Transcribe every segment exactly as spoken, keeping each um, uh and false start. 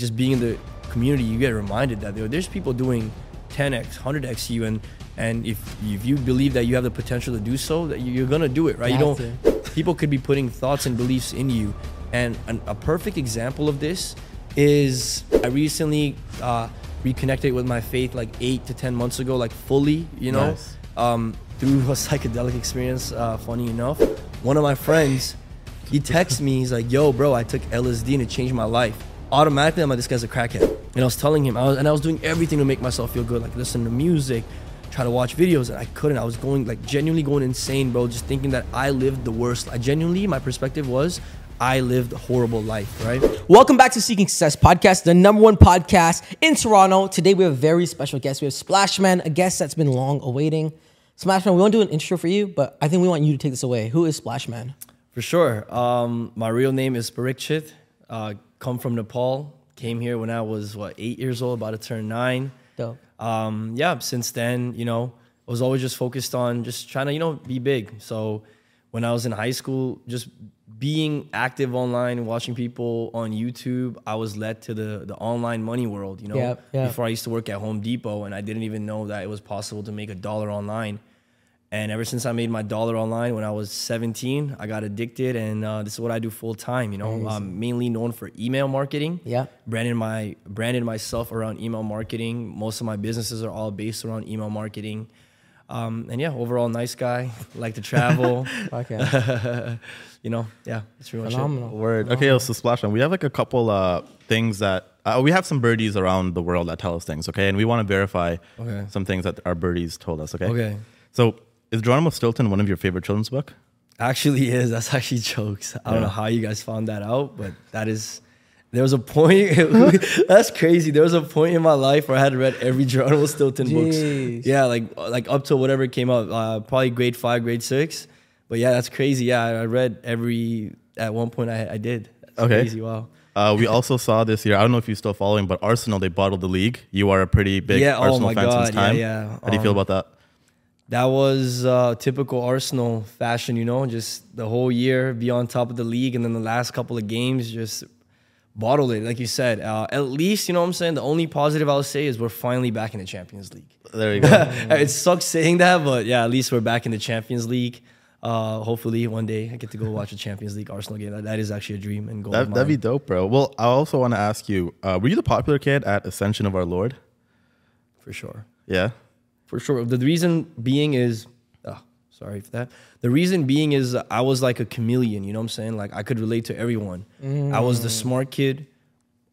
Just being in the community, you get reminded that there's people doing ten X, one hundred X you, and and if, if you believe that you have the potential to do so, that you're gonna do it, right? You don't. People could be putting thoughts and beliefs in you, and an, a perfect example of this is I recently uh, reconnected with my faith like eight to ten months ago, like fully, you know, nice. um, through a psychedelic experience. Uh, funny enough, one of my friends, he texts me, he's like, "Yo, bro, I took L S D and it changed my life." Automatically, I'm like, this guy's a crackhead. And I was telling him, I was, and I was doing everything to make myself feel good, like listen to music, try to watch videos, and I couldn't. I was going, like, genuinely going insane, bro, just thinking that I lived the worst. I genuinely, my perspective was, I lived a horrible life, right? Welcome back to Seeking Success Podcast, the number one podcast in Toronto. Today, we have a very special guest. We have Splashman, a guest that's been long awaiting. Splashman, we won't do an intro for you, but I think we want you to take this away. Who is Splashman? For sure. Um, my real name is Parikshit. Uh, come from Nepal. Came here when I was, what, eight years old, about to turn nine. Dope. Um, yeah, since then, you know, I was always just focused on just trying to, you know, be big. So when I was in high school, just being active online, watching people on YouTube, I was led to the, the online money world, you know. Yep, yep. Before I used to work at Home Depot, and I didn't even know that it was possible to make a dollar online. And ever since I made my dollar online when I was seventeen, I got addicted, and uh, this is what I do full time. You know, I'm mainly known for email marketing. Yeah, branded my branded myself around email marketing. Most of my businesses are all based around email marketing. Um, and yeah, overall nice guy. Like to travel. Okay. You know, yeah, that's pretty much Phenomenal. It. Word. Okay, yo, so Splashman, we have like a couple uh, things that uh, we have some birdies around the world that tell us things. Okay, and we want to verify okay. some things that our birdies told us. Okay. Okay. So. Is Geronimo Stilton one of your favorite children's books? Actually is. That's actually jokes. I yeah. don't know how you guys found that out, but that is, there was a point, that's crazy. There was a point in my life where I had read every Geronimo Stilton Jeez. Books. Yeah, like like up to whatever came out, uh, probably grade five, grade six. But yeah, that's crazy. Yeah, I read every, at one point I, I did. That's okay. crazy, wow. Uh, we also saw this year, I don't know if you're still following, but Arsenal, they bottled the league. You are a pretty big yeah, Arsenal oh fan God. Since time. Yeah, yeah. How um, do you feel about that? That was uh, typical Arsenal fashion, you know, just the whole year be on top of the league. And then the last couple of games just bottled it. Like you said, uh, at least, you know what I'm saying? The only positive I'll say is we're finally back in the Champions League. There you go. It sucks saying that, but yeah, at least we're back in the Champions League. Uh, hopefully one day I get to go watch a Champions League Arsenal game. That, that is actually a dream and goal. That, that'd be dope, bro. Well, I also want to ask you, uh, were you the popular kid at Ascension of Our Lord? For sure. Yeah. For sure. The reason being is, oh, sorry for that. The reason being is I was like a chameleon, you know what I'm saying? Like I could relate to everyone. Mm. I was the smart kid,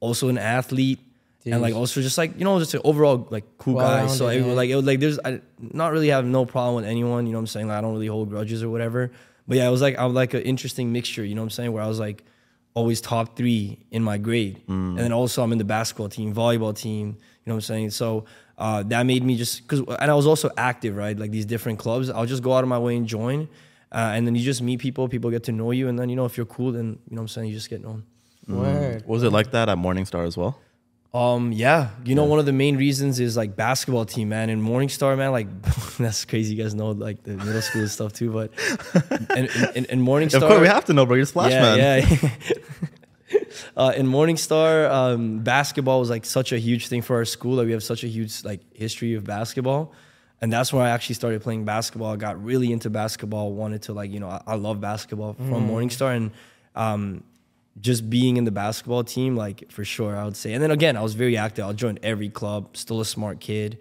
also an athlete, Jeez. And like also just like, you know, just an overall like cool wow, guy. So it was like, it was like there's, I not really have no problem with anyone, you know what I'm saying? Like I don't really hold grudges or whatever. But yeah, it was like, I was like an interesting mixture, you know what I'm saying? Where I was like always top three in my grade. Mm. And then also I'm in the basketball team, volleyball team, you know what I'm saying? So Uh, that made me just, cause, and I was also active, right? Like these different clubs, I'll just go out of my way and join. Uh, and then you just meet people, people get to know you. And then, you know, if you're cool, then, you know what I'm saying? You just get known. Word. Was it like that at Morningstar as well? Um, yeah. You know, yeah. one of the main reasons is like basketball team, man. And Morningstar, man, like, that's crazy. You guys know like the middle school stuff too, but, and, and, and Morningstar. Of course, we have to know, bro. You're Splashman. Yeah, yeah. Uh, in Morningstar, um, basketball was like such a huge thing for our school. Like we have such a huge like history of basketball, and that's where I actually started playing basketball. I got really into basketball. Wanted to like you know I, I love basketball from mm. Morningstar, and um, just being in the basketball team like for sure I would say. And then again, I was very active. I joined every club. Still a smart kid.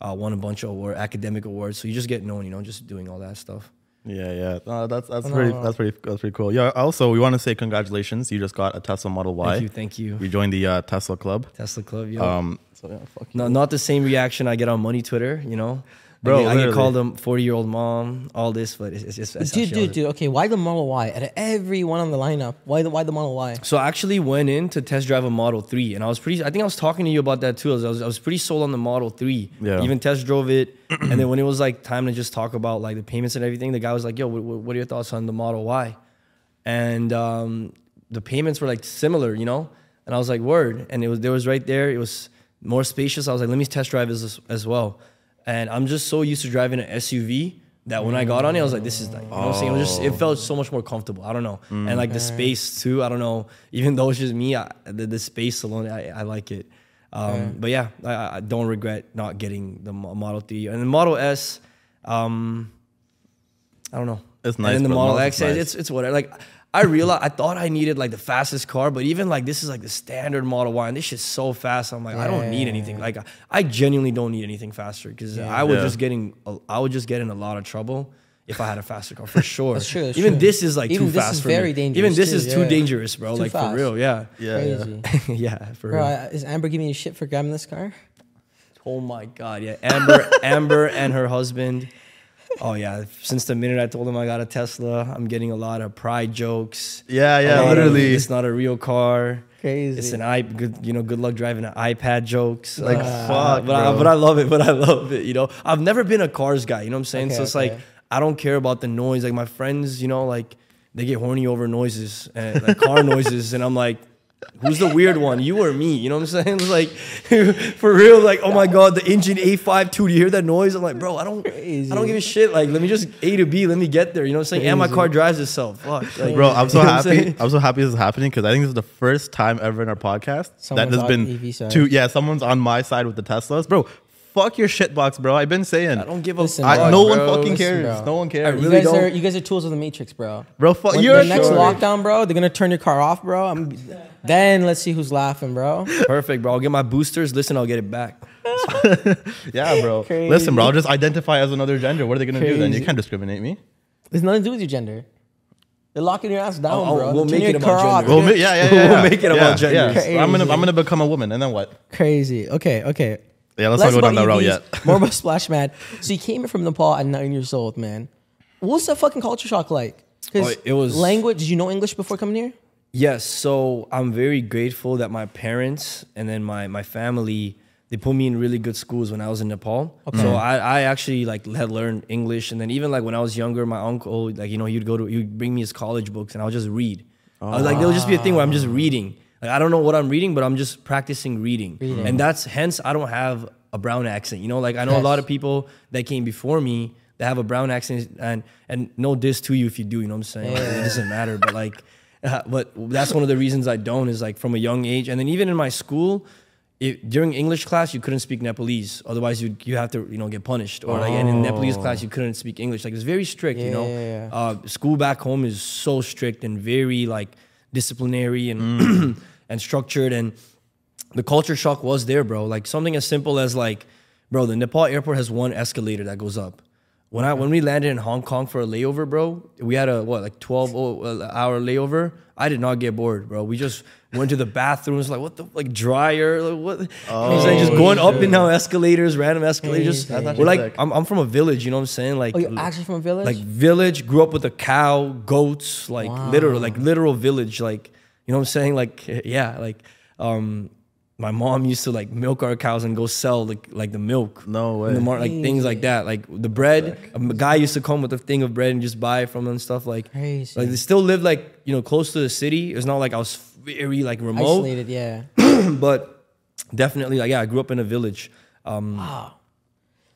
Uh, won a bunch of award, academic awards. So you just get known, you know, just doing all that stuff. Yeah, yeah, no, that's that's no, pretty no. that's pretty that's pretty cool. Yeah. Also, we want to say congratulations. You just got a Tesla Model Y. Thank you, thank you. You joined the uh, Tesla Club. Tesla Club, yeah. Um, so yeah, fuck you. No, not the same reaction I get on money Twitter, you know, bro. I, mean, I get called a forty-year-old mom, all this, but it's just dude, dude, dude, dude. Okay, why the Model Y? Out of everyone on the lineup, why the why the Model Y? So I actually went in to test drive a Model three, and I was pretty. I think I was talking to you about that too. I was I was pretty sold on the Model three. Yeah. Even test drove it. And then when it was like time to just talk about like the payments and everything, the guy was like, yo, what, what are your thoughts on the Model Y? And um, the payments were like similar, you know? And I was like, word. And it was there was right there. It was more spacious. I was like, let me test drive this as, as well. And I'm just so used to driving an S U V that when I got on it, I was like, this is like, you know what I'm saying? It was just, it felt so much more comfortable. I don't know. Mm. And like the space too, I don't know. Even though it's just me, I, the, the space alone, I, I like it. Um, yeah. But yeah, I, I don't regret not getting the Model three. And the Model S, um, I don't know. It's nice. And then the Model X, nice. it's it's whatever. Like I realized, I thought I needed like the fastest car, but even like this is like the standard Model Y, and this shit's so fast. I'm like, yeah. I don't need anything. Like I genuinely don't need anything faster because yeah. I would yeah. just getting, I would just get in a lot of trouble if I had a faster car for sure. That's true. That's even true. This is like even too this fast is for very me. Dangerous even this too, is too yeah. dangerous, bro. Too like fast. For real, yeah, yeah, yeah. yeah for bro, real. Uh, is Amber giving you shit for grabbing this car? Oh my god, yeah, Amber, Amber and her husband. Oh yeah! Since the minute I told him I got a Tesla, I'm getting a lot of pride jokes. Yeah, yeah, um, literally, it's not a real car. Crazy. It's an i. Good, you know, good luck driving an iPad jokes. Like uh, fuck, but bro. I, but I love it. But I love it. You know, I've never been a cars guy. You know what I'm saying? Okay, so it's okay. like I don't care about the noise. Like my friends, you know, like they get horny over noises and like car noises, and I'm like, who's the weird one, you or me? You know what I'm saying? Like, for real, like, oh my god, the engine A five two, do you hear that noise? I'm like, bro, I don't, Crazy. I don't give a shit. Like, let me just A to B, let me get there. You know what I'm saying? Crazy. And my car drives itself. Fuck, like, bro, I'm so happy. I'm, I'm so happy this is happening because I think this is the first time ever in our podcast someone's that has been two. Yeah, someone's on my side with the Teslas, bro. Fuck your shit box, bro. I've been saying. I don't give a fuck. I, no bro. one fucking Listen, cares. Bro. No one cares. I really you guys don't. Are, you guys are tools of the Matrix, bro. Bro, fuck. When, you're the next sure. lockdown, bro, they're gonna turn your car off, bro. I'm, then let's see who's laughing, bro. Perfect, bro. I'll get my boosters. Listen, I'll get it back. Yeah, bro. Crazy. Listen, bro. I'll just identify as another gender. What are they gonna Crazy. do then? You can't discriminate me. There's nothing to do with your gender. They're locking your ass down, I'll, bro. We'll make, we'll, ma- yeah, yeah, yeah, yeah. we'll make it about gender. Yeah, yeah, yeah. We'll make it about gender. I'm gonna, I'm gonna become a woman, and then what? Crazy. Okay, okay. Yeah, let's Less not go down that road yet. More about Splashman. So you came from Nepal at nine years old, man. What's that fucking culture shock like? Because oh, it was language. Did you know English before coming here? Yes. So I'm very grateful that my parents and then my my family, they put me in really good schools when I was in Nepal. Okay. So I, I actually like had learned English, and then even like when I was younger, my uncle, like you know, he'd go to he'd bring me his college books, and I'll just read. Oh. I was like, there'll just be a thing where I'm just reading. Like, I don't know what I'm reading, but I'm just practicing reading. reading. And that's hence I don't have a brown accent. You know, like I know yes. a lot of people that came before me that have a brown accent, and and no diss to you if you do, you know what I'm saying? Yeah. Like, it doesn't matter, but like, uh, but that's one of the reasons I don't is like from a young age. And then even in my school, it, during English class, you couldn't speak Nepalese. Otherwise you you have to, you know, get punished. Or like, oh. and in Nepalese class, you couldn't speak English. Like it's very strict, yeah, you know? Yeah, yeah. Uh, school back home is so strict and very like disciplinary and mm. and structured, and the culture shock was there, bro. Like something as simple as like, bro, the Nepal airport has one escalator that goes up. When I when we landed in Hong Kong for a layover, bro, we had a what like twelve hour layover. I did not get bored, bro. We just went to the bathrooms, like what the like dryer, like what? Oh, was like just going shit. up and down escalators, random escalators. Hey, hey. We're like, sick. I'm I'm from a village, you know what I'm saying? Like, oh, you're actually from a village? Like village, grew up with a cow, goats, like wow. literal, like literal village, like you know what I'm saying? Like yeah, like um. My mom used to like milk our cows and go sell like like the milk. No way. In the mar- like things like that. Like the bread. Sick. A guy used to come with a thing of bread and just buy it from them and stuff. Like, Crazy. like they still lived like, you know, close to the city. It's not like I was very like remote. Isolated, yeah. But definitely like, yeah, I grew up in a village. Um, wow.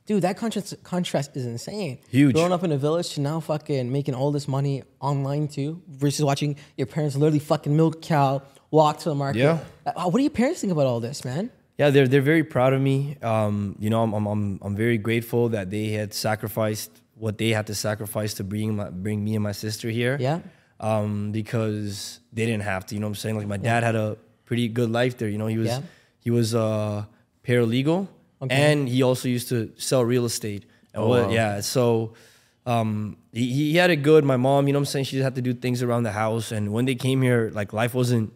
Dude, that contrast contrast is insane. Huge. Growing up in a village to now fucking making all this money online too, versus watching your parents literally fucking milk cow, walk to the market. Yeah. Uh, what do your parents think about all this, man? Yeah, they're they're very proud of me. Um, you know, I'm I'm I'm I'm very grateful that they had sacrificed what they had to sacrifice to bring my, bring me and my sister here. Yeah. Um, because they didn't have to. You know what I'm saying? Like my dad yeah. had a pretty good life there. You know, he was yeah. he was uh, paralegal. Okay. And he also used to sell real estate. Oh, what, wow. Yeah, so um, he, he had it good. My mom, you know what I'm saying, she just had to do things around the house. And when they came here, like life wasn't,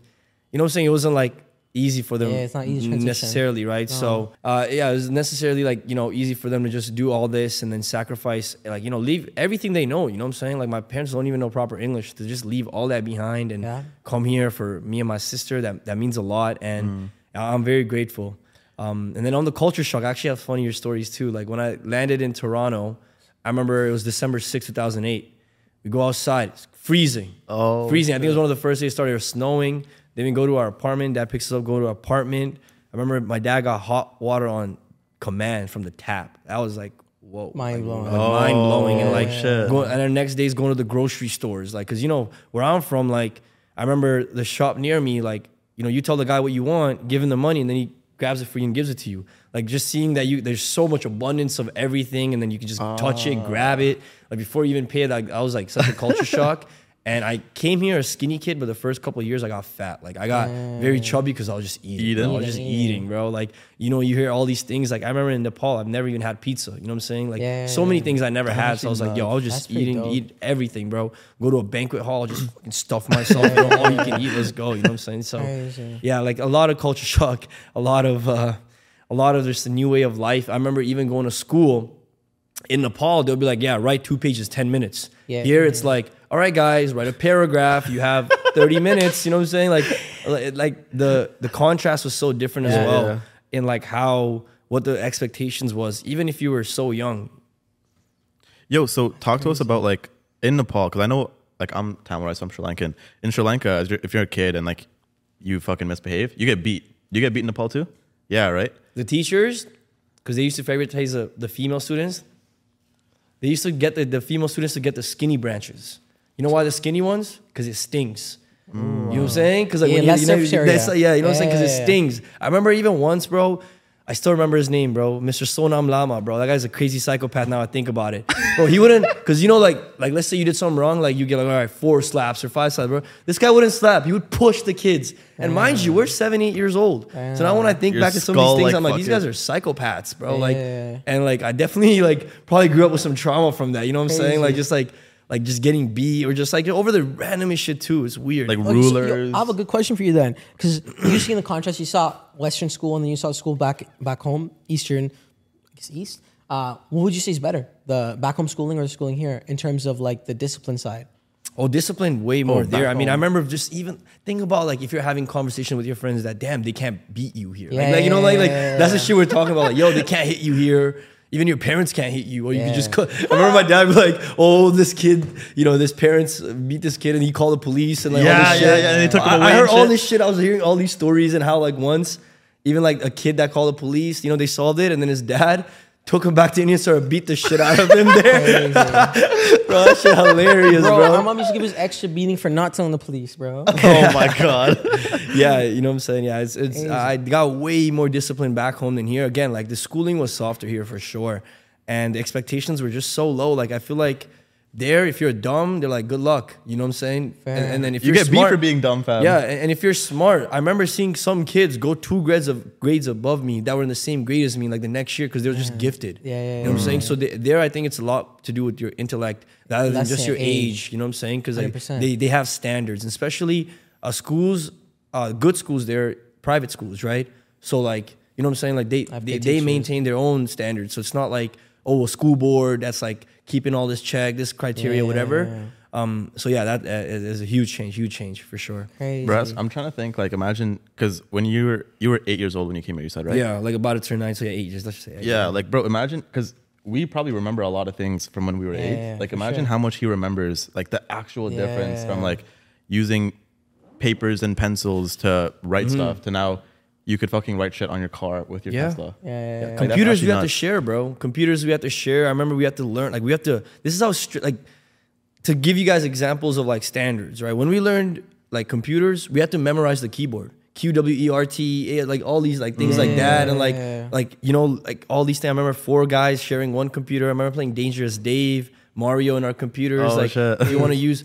you know what I'm saying, it wasn't like easy for them yeah, it's not easy necessarily, right? No. So uh, yeah, it was necessarily like, you know, easy for them to just do all this and then sacrifice, like, you know, leave everything they know, you know what I'm saying? Like my parents don't even know proper English. To just leave all that behind and yeah. come here for me and my sister, that, that means a lot. And mm. I'm very grateful. Um, and then on the culture shock, I actually have funnier stories too. Like when I landed in Toronto, I remember it was December sixth, two thousand eight. We go outside, it's freezing. Oh, freezing. I think it was one of the first days it started snowing. Then we go to our apartment. Dad picks us up, go to our apartment. I remember my dad got hot water on command from the tap. That was like whoa, mind blowing, like, oh, mind blowing, and like shit. Going, and the next day is going to the grocery stores, like, cause you know where I'm from, like I remember the shop near me, like you know you tell the guy what you want, give him the money, and then he grabs it for you and gives it to you. Like just seeing that you there's so much abundance of everything, and then you can just uh. touch it, grab it. Like before you even pay it, I, I was like such a culture shock. And I came here a skinny kid, but the first couple of years I got fat. Like I got mm. very chubby because I was just eating. Eat I was just eating, bro. Like, you know, you hear all these things. Like I remember in Nepal, I've never even had pizza. You know what I'm saying? Like yeah, so yeah. many things I never That's had. So I was like, yo, I was just That's eating, eat everything, bro. Go to a banquet hall, just fucking stuff myself. You know, all you can eat, let's go. You know what I'm saying? So yeah, like a lot of culture shock, a lot of, uh, a lot of just a new way of life. I remember even going to school in Nepal, they'll be like, yeah, write two pages, ten minutes. Yeah, Here yeah. it's like, all right, guys, write a paragraph. You have thirty minutes. You know what I'm saying? Like, like the the contrast was so different yeah, as well yeah. in like how what the expectations was, even if you were so young. Yo, so talk to us about like in Nepal, because I know like I'm Tamilarite, so I'm Sri Lankan. In Sri Lanka, if you're a kid and like you fucking misbehave, you get beat. You get beat in Nepal too? Yeah, right. The teachers, because they used to favoritize the, the female students. They used to get the, the female students to get the skinny branches. You know why the skinny ones? Because it stings. Mm. You know what I'm saying? Because like yeah, when you, you know, sure, yeah. Like, yeah, you know yeah, what I'm saying? Because yeah, yeah. it stings. I remember even once, bro. I still remember his name, bro. Mister Sonam Lama, bro. That guy's a crazy psychopath. Now I think about it, bro. He wouldn't, because you know, like, like let's say you did something wrong, like you get like all right, four slaps or five slaps, bro. This guy wouldn't slap. He would push the kids. And yeah. mind you, we're seven, eight years old. Yeah. So now when I think Your back to some of these things, like, I'm like, these guys it. are psychopaths, bro. Yeah. Like, and like I definitely like probably grew up with some trauma from that. You know what I'm crazy. saying? Like just like. Like just getting beat or just like you know, over the randomest shit too. It's weird. Like okay, rulers. So, you know, I have a good question for you then, because you see in the contrast, you saw Western school and then you saw school back back home, Eastern, I guess East. Uh, what would you say is better, the back home schooling or the schooling here in terms of like the discipline side? Oh, discipline way more oh, there. I mean, home. I remember just even think about like if you're having conversation with your friends that damn they can't beat you here. Yeah. Like, like you know like like that's the shit we're talking about. Like yo, they can't hit you here. Even your parents can't hit you, or yeah. you can just. Call. I remember my dad be like, "Oh, this kid, you know, this parents beat this kid, and he called the police and like yeah, all this yeah, shit." Yeah, yeah, they took him away. I heard all this shit. I was hearing all these stories and how like once, even like a kid that called the police, you know, they solved it, and then his dad took him back to India and started beat the shit out of him there. Bro, that shit hilarious, bro, bro. My mom used to give us extra beating for not telling the police, bro. Oh my god. Yeah, you know what I'm saying? Yeah, it's it's. Crazy. I got way more discipline back home than here. Again, like the schooling was softer here for sure, and the expectations were just so low. Like I feel like there, if you're dumb, they're like, good luck. You know what I'm saying? And, and then if you you're get smart, beat for being dumb, fam. Yeah, and, and if you're smart, I remember seeing some kids go two grades of grades above me that were in the same grade as me, like the next year, because they were just yeah. gifted. Yeah, yeah, yeah. You know what I'm saying? Yeah. So they, there, I think it's a lot to do with your intellect, rather than just your age. age. You know what I'm saying? Because like, they they have standards, and especially uh, schools, uh, good schools. They're private schools, right? So like, you know what I'm saying? Like they they, they maintain their own standards. So it's not like, oh, a school board that's like keeping all this check, this criteria, yeah, whatever. Yeah, yeah. Um, so yeah, that uh, is a huge change, huge change for sure. Crazy. Bro, I'm trying to think, like, imagine, because when you were you were eight years old when you came here, you said, right? Yeah, like about to turn nine, so yeah, eight years. Let's just say. Eight, yeah, yeah, like, bro, imagine, because we probably remember a lot of things from when we were yeah, eight. Yeah, like, imagine sure. how much he remembers, like the actual yeah. difference from like using papers and pencils to write mm-hmm. stuff to now. You could fucking write shit on your car with your yeah. Tesla. Yeah, yeah, yeah. Like, computers we have to share, bro. Computers we have to share. I remember we have to learn. Like we have to. This is how stri- like to give you guys examples of like standards, right? When we learned like computers, we had to memorize the keyboard. Q W E R T, like all these like things yeah, like that, and like yeah. like you know like all these things. I remember four guys sharing one computer. I remember playing Dangerous Dave, Mario in our computers. Oh, like shit. We want to use.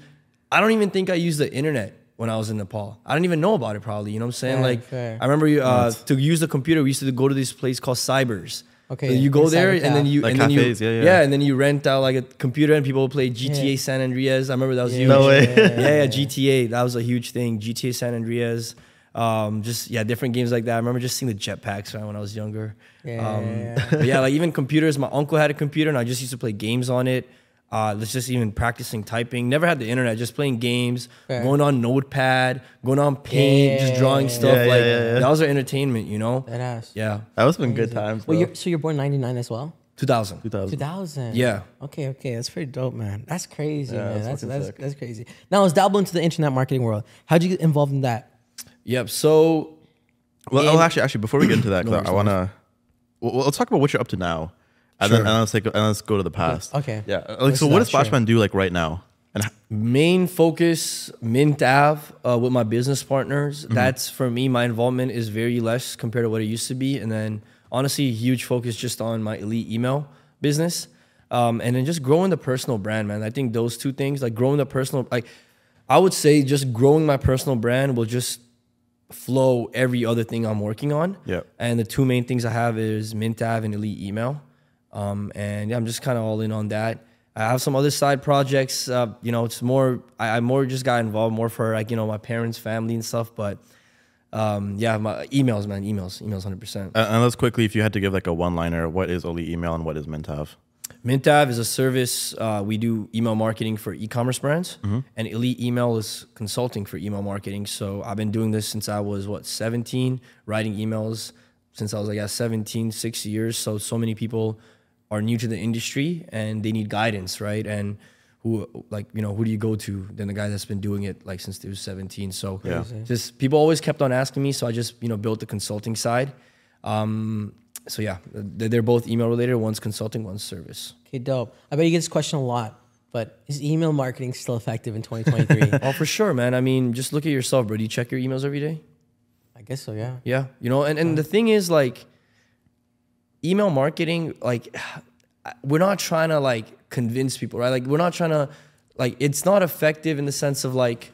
I don't even think I used the internet when I was in Nepal. I didn't even know about it probably, you know what I'm saying? Yeah, like, fair. I remember uh, to use the computer, we used to go to this place called Cybers. Okay. So you go there and then you, like and cafes, then you, yeah, yeah. yeah, and then you rent out like a computer and people would play G T A yeah. San Andreas. I remember that was yeah, huge. No way. Yeah, yeah, yeah, yeah, G T A. That was a huge thing. G T A San Andreas. Um, just, yeah, different games like that. I remember just seeing the jetpacks right, when I was younger. Yeah, um, yeah, yeah. yeah, like even computers. My uncle had a computer and I just used to play games on it. Uh, let's just even practicing typing. Never had the internet, just playing games, Fair. going on Notepad, going on Paint, yeah, just drawing stuff. Yeah, like yeah, yeah. That was our entertainment, you know? That ass. Yeah. That was some good times. Well, you're, so you're born ninety-nine as well? two thousand. two thousand. two thousand. Yeah. Okay, okay. That's pretty dope, man. That's crazy, yeah, man. That's that's, that's, that's crazy. Now, let's dabble into the internet marketing world. How'd you get involved in that? Yep. So, well, in, oh, actually, actually, before we get into that, no, I want to, well, let's talk about what you're up to now. And sure. then and let's, like, and let's go to the past. Okay. Yeah. Like, let's so what does Splashman sure. do like right now? And main focus, Mintav, uh, with my business partners. Mm-hmm. That's for me, my involvement is very less compared to what it used to be. And then honestly, huge focus just on my Elite Email business. Um, and then just growing the personal brand, man. I think those two things, like growing the personal, like I would say just growing my personal brand will just flow every other thing I'm working on. Yeah. And the two main things I have is Mintav and Elite Email. Um, and yeah, I'm just kind of all in on that. I have some other side projects. Uh, you know, it's more, I, I more just got involved more for like, you know, my parents, family and stuff. But um, yeah, my emails, man, emails, emails one hundred percent. Uh, and let's quickly, if you had to give like a one-liner, what is Elite Email and what is Mintav? Mintav is a service. Uh, we do email marketing for e-commerce brands. Mm-hmm. And Elite Email is consulting for email marketing. So I've been doing this since I was, what, seventeen, writing emails since I was like at seventeen, six years. So, so many people are new to the industry and they need guidance, right? And who, like, you know, who do you go to than the guy that's been doing it like since they was seventeen? So yeah. just people always kept on asking me, so I just, you know, built the consulting side. Um, so yeah, they're both email related. One's consulting, one's service. Okay, dope. I bet you get this question a lot, but is email marketing still effective in twenty twenty-three? Oh, for sure, man. I mean, just look at yourself, bro. Do you check your emails every day? I guess so, yeah. Yeah, you know, and, and yeah. the thing is, like, email marketing, like, we're not trying to, like, convince people, right? Like, we're not trying to, like, it's not effective in the sense of, like,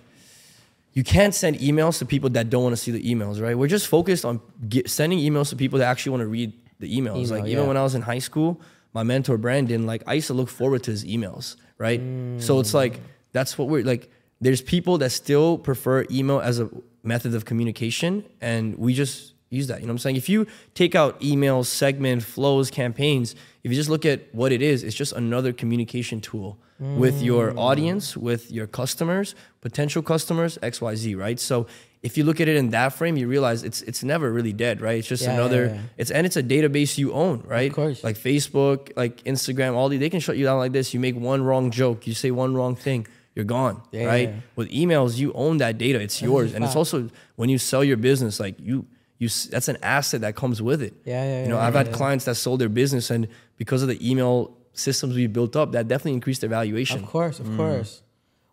you can't send emails to people that don't want to see the emails, right? We're just focused on get, sending emails to people that actually want to read the emails. Email, like, yeah. even when I was in high school, my mentor, Brandon, like, I used to look forward to his emails, right? Mm. So it's, like, that's what we're, like, there's people that still prefer email as a method of communication, and we just use that. You know what I'm saying? If you take out emails, segment, flows, campaigns, if you just look at what it is, it's just another communication tool mm. with your audience, with your customers, potential customers, X, Y, Z, right? So if you look at it in that frame, you realize it's it's never really dead, right? It's just yeah, another, yeah, yeah. it's and it's a database you own, right? Of course. Like Facebook, like Instagram, all these, they can shut you down like this. You make one wrong joke, you say one wrong thing, you're gone, yeah, right? Yeah. With emails, you own that data, it's yours. And it's also, when you sell your business, like you, You, that's an asset that comes with it. Yeah, yeah, you know, yeah, I've yeah, had yeah. clients that sold their business, and because of the email systems we built up, that definitely increased their valuation. Of course, of mm. course.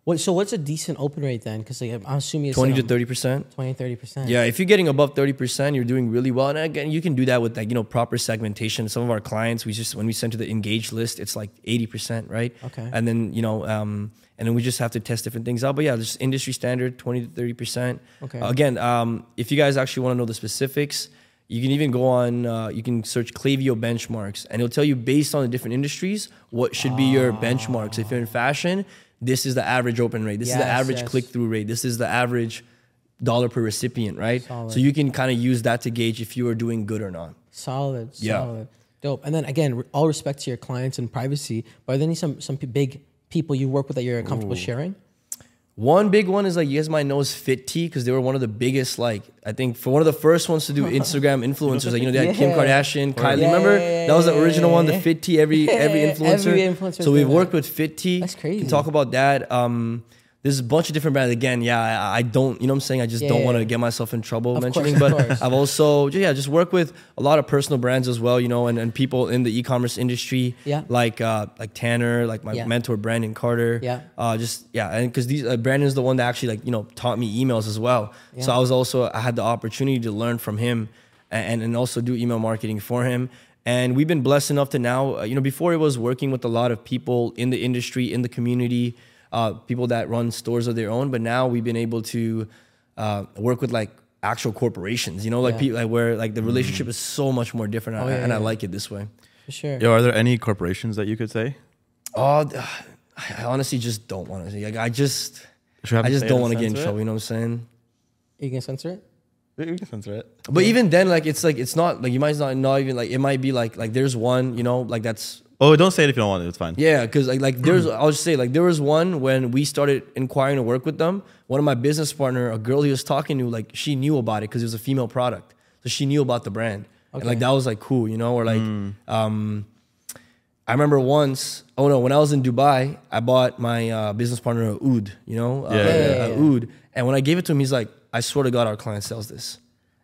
What, so what's a decent open rate then? Because like, I'm assuming it's twenty to thirty percent. twenty to thirty percent. Yeah, if you're getting above thirty percent, you're doing really well. And again, you can do that with like, you know, proper segmentation. Some of our clients, we just, when we send to the engaged list, it's like eighty percent, right? Okay. And then, you know, um, and then we just have to test different things out. But yeah, just industry standard, twenty to thirty percent. Okay. Uh, again, um, if you guys actually want to know the specifics, you can even go on, uh, you can search Klaviyo benchmarks, and it'll tell you based on the different industries, what should be your benchmarks. If you're in fashion, this is the average open rate. This yes, is the average yes. click-through rate. This is the average dollar per recipient, right? Solid. So you can kind of use that to gauge if you are doing good or not. Solid, yeah. solid. Dope. And then again, all respect to your clients and privacy, but are there any some, some big people you work with that you're comfortable Ooh. sharing? One big one is like, you guys might know is Fit Tea, because they were one of the biggest, like, I think for one of the first ones to do Instagram influencers. Like, you know, they had yeah. Kim Kardashian, Kylie. Yeah, remember? Yeah, yeah, that was the original yeah, one, the Fit Tea, every, yeah, every influencer. Every influencer. So we've worked that. with Fit Tea. That's crazy. We can talk about that. Um, there's a bunch of different brands. Again, yeah, I, I don't, you know what I'm saying? I just yeah, don't yeah, want to yeah. get myself in trouble of mentioning, course, but I've also, yeah, just worked with a lot of personal brands as well, you know, and, and people in the e-commerce industry, yeah. like uh, like Tanner, like my yeah. mentor, Brandon Carter. Yeah. Uh, just, yeah, and because these uh, Brandon's the one that actually, like, you know, taught me emails as well. Yeah. So I was also, I had the opportunity to learn from him and, and also do email marketing for him. And we've been blessed enough to now, uh, you know, before it was working with a lot of people in the industry, in the community, Uh, people that run stores of their own, but now we've been able to uh, work with like actual corporations, you know, like yeah. people like where like the relationship mm. is so much more different, oh, I, yeah, and yeah. I like it this way. For sure. Yo, are there any corporations that you could say? Oh, uh, I honestly just don't want to say. Like, I just, I just don't want to get in trouble. You know what I'm saying? You can censor it. You can censor it. But yeah. even then, like it's like it's not like you might not not even like it might be like like there's one, you know, like that's. Oh, don't say it if you don't want it. It's fine. Yeah, because like, like there's, I'll just say like there was one when we started inquiring to work with them. One of my business partner, a girl he was talking to, like she knew about it because it was a female product, so she knew about the brand. Okay. And like that was like cool, you know. Or like, mm. um, I remember once. Oh no, when I was in Dubai, I bought my uh, business partner a oud, you know, yeah, uh, yeah, yeah, a, a yeah. oud. And when I gave it to him, he's like, "I swear to God, our client sells this."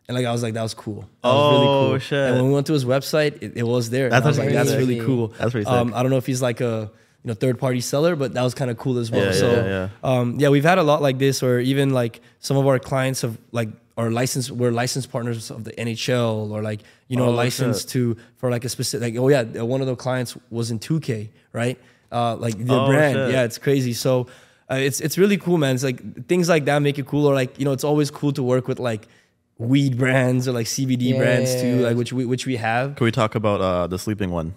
And like I was like, that was cool. That oh, was really cool. Shit. And when we went to his website, it, it was there. That's, I was like, that's really cool. That's pretty sick. Um, I don't know if he's like a you know third party seller, but that was kind of cool as well. Yeah, so yeah, yeah. Um, yeah, we've had a lot like this, or even like some of our clients have like are licensed, we're licensed partners of the N H L, or like, you know, oh, licensed to for like a specific, like, oh yeah, one of the clients was in two K, right? Uh, like the oh, brand. Shit. Yeah, it's crazy. So uh, it's it's really cool, man. It's like things like that make it cool, or like, you know, it's always cool to work with like weed brands or like C B D yeah, brands too, like which we which we have. Can we talk about uh the sleeping one?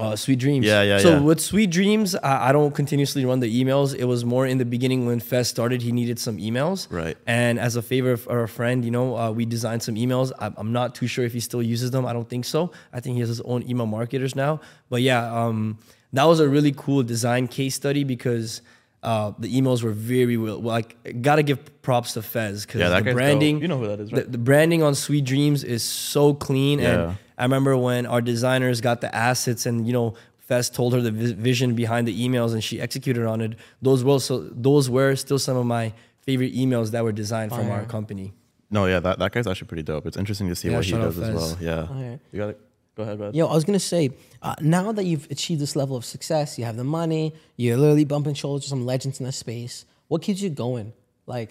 Uh, Sweet Dreams. Yeah, yeah. So yeah. with Sweet Dreams, I, I don't continuously run the emails. It was more in the beginning when Fez started, he needed some emails. Right. And as a favor or a friend, you know, uh, we designed some emails. I, I'm not too sure if he still uses them. I don't think so. I think he has his own email marketers now. But yeah, um, that was a really cool design case study because Uh, the emails were very well. Like, gotta give props to Fez because yeah, the branding, you know who that is, right? The, the branding on Sweet Dreams is so clean. Yeah. And I remember when our designers got the assets, and you know, Fez told her the vision behind the emails, and she executed on it. Those were so those were still some of my favorite emails that were designed oh, from yeah. our company. No, yeah, that that guy's actually pretty dope. It's interesting to see yeah, what he does Fez. as well. Yeah, oh, yeah. You got it. Go ahead, bud. Yo, I was going to say, uh, now that you've achieved this level of success, you have the money, you're literally bumping shoulders with some legends in the space, what keeps you going? Like,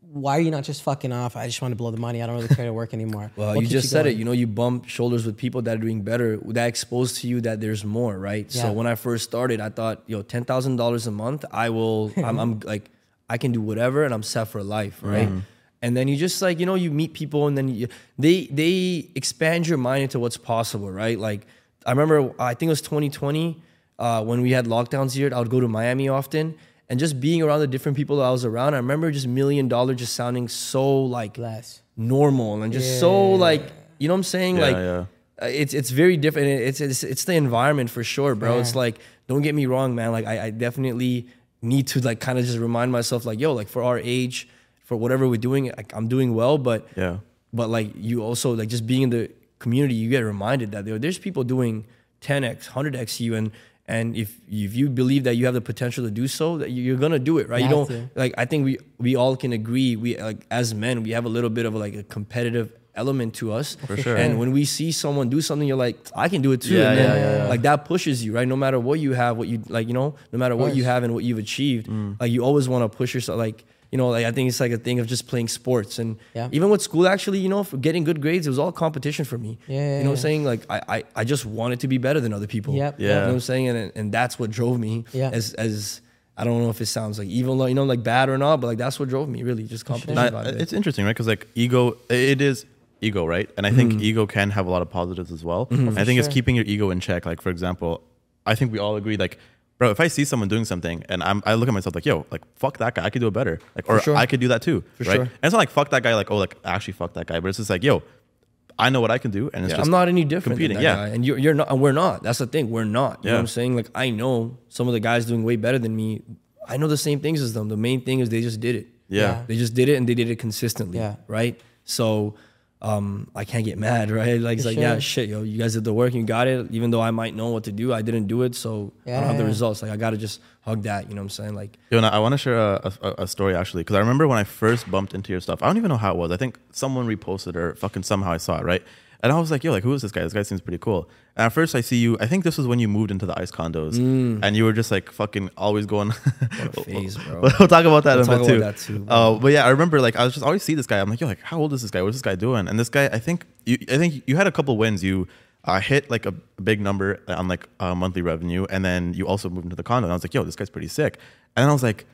why are you not just fucking off? I just want to blow the money. I don't really care to work anymore. Well, what you just you said it. You know, you bump shoulders with people that are doing better, that exposed to you that there's more, right? Yeah. So when I first started, I thought, yo, ten thousand dollars a month, I will, I'm, I'm like, I can do whatever and I'm set for life, right? Mm-hmm. And then you just like, you know, you meet people and then you, they they expand your mind into what's possible, right? Like, I remember, I think it was twenty twenty uh, when we had lockdowns here, I would go to Miami often. And just being around the different people that I was around, I remember just million dollar just sounding so like less normal and just yeah. so like, you know what I'm saying? Yeah, like, yeah. Uh, it's it's very different. It's, it's, it's the environment for sure, bro. Yeah. It's like, don't get me wrong, man. Like, I, I definitely need to like kind of just remind myself like, yo, like for our age, for whatever we're doing, like, I'm doing well, but yeah. but like you also like just being in the community, you get reminded that there, there's people doing ten X, one hundred X you, and and if if you believe that you have the potential to do so, that you're gonna do it, right? You, you don't to. like I think we we all can agree we like as men we have a little bit of like a competitive element to us, for sure. And when we see someone do something, you're like, I can do it too. Yeah, and then, yeah, yeah, yeah. Like that pushes you, right? No matter what you have, what you like, you know, no matter what you have and what you've achieved, mm. like you always want to push yourself, like. You know, like I think it's like a thing of just playing sports. And yeah. even with school, actually, you know, for getting good grades, it was all competition for me. Yeah, yeah, you know what I'm saying? Like, I, I, I just wanted to be better than other people. Yep. Yeah. You know what I'm saying? And and that's what drove me yeah. as, as, I don't know if it sounds like evil, you know, like bad or not, but like that's what drove me, really, just competition. Sure. Now, it's interesting, right? Because like ego, it is ego, right? And I think mm-hmm. ego can have a lot of positives as well. Mm-hmm. I think sure. it's keeping your ego in check. Like, for example, I think we all agree, like, bro, if I see someone doing something and I'm, I look at myself like, yo, like, fuck that guy. I could do it better. Like, or sure. I could do that too. For right? Sure. And it's not like, fuck that guy. Like, oh, like, actually, fuck that guy. But it's just like, yo, I know what I can do. And it's yeah, just I'm not any different competing. Than that yeah. guy. And you're, you're not, and we're not. That's the thing. We're not. You yeah. know what I'm saying? Like, I know some of the guys doing way better than me. I know the same things as them. The main thing is they just did it. Yeah. yeah. They just did it and they did it consistently. Yeah. Right. So um, I can't get mad. Right. Like, it's like, sure. yeah, shit, yo, you guys did the work and you got it. Even though I might know what to do, I didn't do it. So yeah, I don't have the results. Like, I got to just hug that. You know what I'm saying? Like, yo, and I want to share a, a, a story actually. Cause I remember when I first bumped into your stuff, I don't even know how it was. I think someone reposted or fucking somehow I saw it. Right. And I was like, yo, like, who is this guy? This guy seems pretty cool. And at first I see you, I think this was when you moved into the ice condos mm. and you were just like fucking always going. What a phase, bro. We'll talk about that we'll in a bit too. That too uh, but yeah, I remember like, I was just always see this guy. I'm like, yo, like, how old is this guy? What's this guy doing? And this guy, I think you, I think you had a couple wins. You uh, hit like a big number on like uh, monthly revenue. And then you also moved into the condo. And I was like, yo, this guy's pretty sick. And then I was like,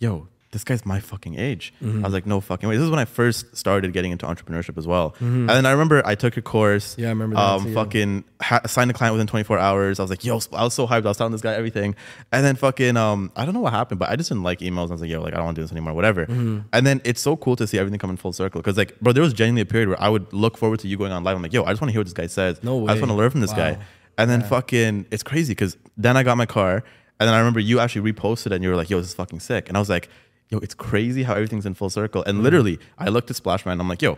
yo, this guy's my fucking age. Mm-hmm. I was like, no fucking way. This is when I first started getting into entrepreneurship as well. Mm-hmm. And then I remember I took a course. Yeah, I remember that. Um, too, fucking yeah. ha- signed a client within twenty-four hours. I was like, yo, I was so hyped. I was telling this guy everything. And then fucking, um, I don't know what happened, but I just didn't like emails. I was like, yo, like, I don't want to do this anymore, whatever. Mm-hmm. And then it's so cool to see everything come in full circle. Cause like, bro, there was genuinely a period where I would look forward to you going on live. I'm like, yo, I just want to hear what this guy says. No way. I just want to learn from this wow. guy. And then yeah. fucking, it's crazy. Cause then I got my car. And then I remember you actually reposted and you were like, yo, this is fucking sick. And I was like, yo, it's crazy how everything's in full circle. And mm-hmm. literally, I looked at Splashman and I'm like, yo,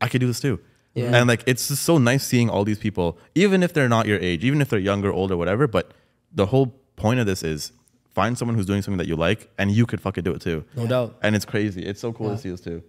I could do this too. Yeah. And like, it's just so nice seeing all these people, even if they're not your age, even if they're younger, older, whatever. But the whole point of this is find someone who's doing something that you like and you could fucking do it too. No yeah. doubt. And it's crazy. It's so cool yeah. to see this too.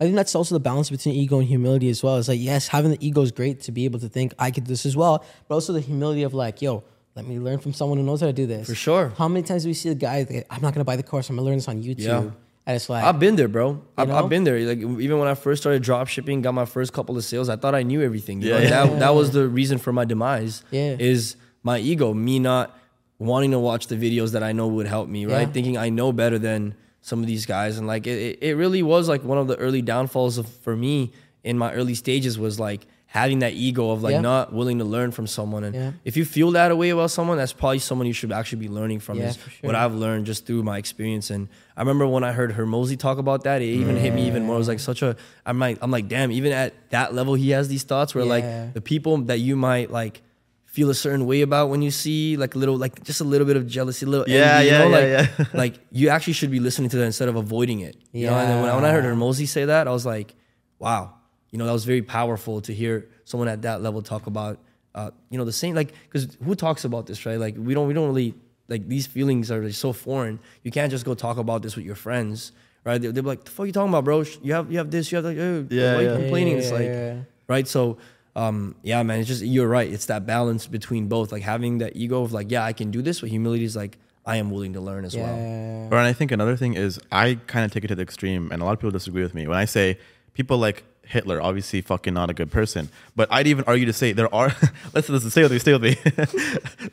I think that's also the balance between ego and humility as well. It's like, yes, having the ego is great to be able to think I could do this as well, but also the humility of like, yo, let me learn from someone who knows how to do this. For sure. How many times do we see a guy that, I'm not going to buy the course, I'm going to learn this on YouTube. Yeah. And it's like, I've been there, bro. I've, I've been there. Like, even when I first started drop shipping, got my first couple of sales, I thought I knew everything. You yeah. know? Yeah. That, that was the reason for my demise. Yeah. Is my ego, me not wanting to watch the videos that I know would help me, right? Yeah. Thinking I know better than some of these guys. And like, it, it really was like one of the early downfalls of, for me in my early stages was like having that ego of like yeah. not willing to learn from someone. And yeah. if you feel that way about someone, that's probably someone you should actually be learning from. Yeah, is sure. What I've learned just through my experience. And I remember when I heard Hermosey talk about that, it even yeah. hit me even more. It was like such a, I'm like, I'm like, damn, even at that level, he has these thoughts where yeah. like the people that you might like feel a certain way about when you see like little, like just a little bit of jealousy, little yeah, envy, yeah, you know, yeah, like, yeah. like you actually should be listening to that instead of avoiding it. You yeah. know, and then when I, when I heard Hermosey say that, I was like, wow. You know, that was very powerful to hear someone at that level talk about, uh, you know, the same, like, because who talks about this, right? Like, we don't, we don't really, like, these feelings are really so foreign. You can't just go talk about this with your friends, right? They'll be like, the fuck are you talking about, bro? You have, you have this, you have, like, oh, yeah, why yeah. are you complaining? Yeah, yeah, it's like, yeah. right? So, um, yeah, man, it's just, you're right. It's that balance between both, like, having that ego of, like, yeah, I can do this, but humility is, like, I am willing to learn as yeah. well. Or, and I think another thing is, I kind of take it to the extreme, and a lot of people disagree with me. When I say people, like, Hitler, obviously fucking not a good person. But I'd even argue to say there are, let's, let's stay with me, stay with me.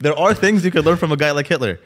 There are things you could learn from a guy like Hitler.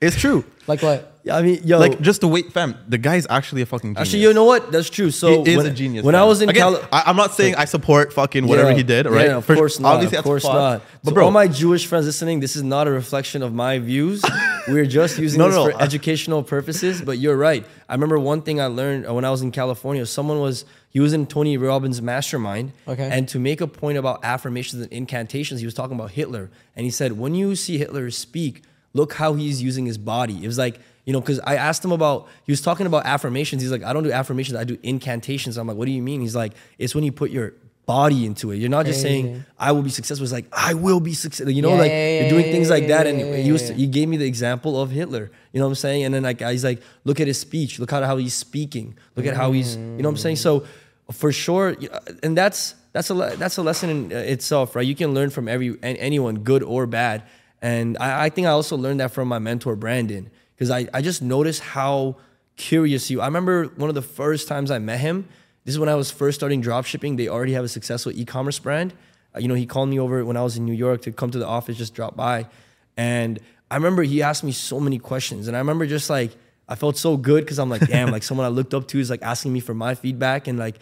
It's true. Like what? Yeah, I mean, yo. Like, just to wait, fam, the guy's actually a fucking genius. Actually, you know what? That's true. So he is when, a genius. When man. I was in Again, Cali- I, I'm not saying I support fucking whatever yeah, he did, right? Yeah, of course First, not. Obviously, of course not. But so bro, all my Jewish friends listening, this is not a reflection of my views. We're just using no, this no, for I, educational purposes. But you're right. I remember one thing I learned when I was in California. Someone was, he was in Tony Robbins' mastermind. Okay. And to make a point about affirmations and incantations, he was talking about Hitler. And he said, when you see Hitler speak, look how he's using his body. It was like, you know, because I asked him about, he was talking about affirmations. He's like, I don't do affirmations, I do incantations. I'm like, what do you mean? He's like, it's when you put your body into it. You're not just hey. saying, I will be successful. It's like, I will be successful. You know, yeah, like yeah, you're doing things yeah, like that. And yeah, he, was, he gave me the example of Hitler. You know what I'm saying? And then like, he's like, look at his speech. Look at how he's speaking. Look at how he's, you know what I'm saying? So for sure, and that's that's a, that's a lesson in itself, right? You can learn from every anyone, good or bad. And I, I think I also learned that from my mentor, Brandon, because I, I just noticed how curious he was. I remember one of the first times I met him, this is when I was first starting dropshipping. They already have a successful e-commerce brand. Uh, you know, he called me over when I was in New York to come to the office, just drop by. And I remember he asked me so many questions. And I remember just like, I felt so good because I'm like, damn, like someone I looked up to is like asking me for my feedback. And like,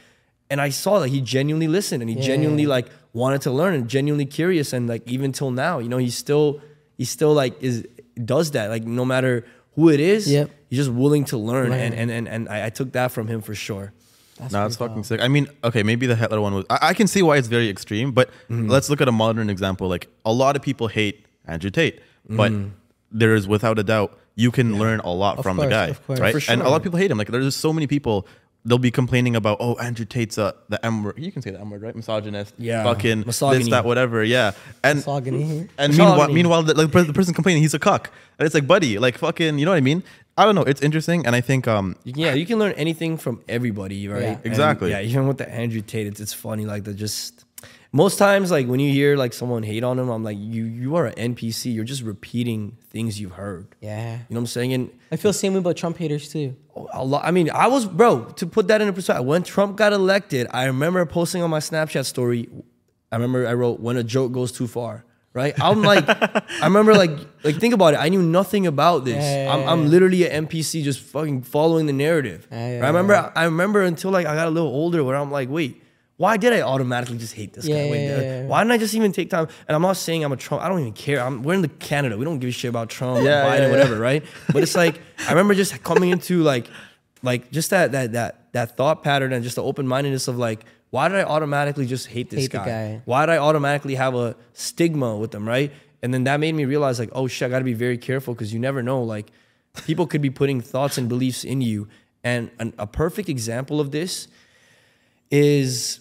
and I saw that he genuinely listened and he yeah. genuinely like wanted to learn and genuinely curious. And like, even till now, you know, he's still, he still like is, does that. Like no matter who it is, yep. he's just willing to learn. Right. And, and, and, and I, I took that from him for sure. That's no, that's fucking sick. I mean, okay, maybe the Hitler one was, I, I can see why it's very extreme, but mm. let's look at a modern example. Like a lot of people hate Andrew Tate, but mm. there is without a doubt, you can yeah. learn a lot of from course, the guy, of course. Right? For sure. And a lot of people hate him. Like there's just so many people. They'll be complaining about, oh, Andrew Tate's uh, the M word. You can say the M word, right? Misogynist. Yeah. Fucking misogyny. This, that, whatever. Yeah. And misogyny. And misogyny. meanwhile, meanwhile the, like, the person complaining, he's a cuck. And it's like, buddy, like fucking, you know what I mean? I don't know. It's interesting. And I think... Um, yeah, you can learn anything from everybody, right? Yeah. Exactly. And yeah, even with the Andrew Tate, it's, it's funny. Like, the just... Most times, like, when you hear, like, someone hate on him, I'm like, you you are an N P C. You're just repeating things you've heard. Yeah. You know what I'm saying? And I feel the same way about Trump haters, too. A lot, I mean, I was, bro, to put that into perspective, when Trump got elected, I remember posting on my Snapchat story, I remember I wrote, when a joke goes too far, right? I'm like, I remember, like, like think about it. I knew nothing about this. Yeah, yeah, I'm, yeah. I'm literally an N P C just fucking following the narrative. Yeah, yeah, right? I remember, yeah. I remember until, like, I got a little older where I'm like, wait. Why did I automatically just hate this yeah, guy? Yeah, Wait, yeah, yeah. Why didn't I just even take time? And I'm not saying I'm a Trump. I don't even care. I'm, we're in the Canada. We don't give a shit about Trump, yeah, Biden, yeah, yeah. whatever, right? But it's like I remember just coming into like, like just that that that that thought pattern and just the open mindedness of like, why did I automatically just hate this hate guy? guy? Why did I automatically have a stigma with them, right? And then that made me realize like, oh shit, I got to be very careful because you never know. Like, people could be putting thoughts and beliefs in you. And an, a perfect example of this is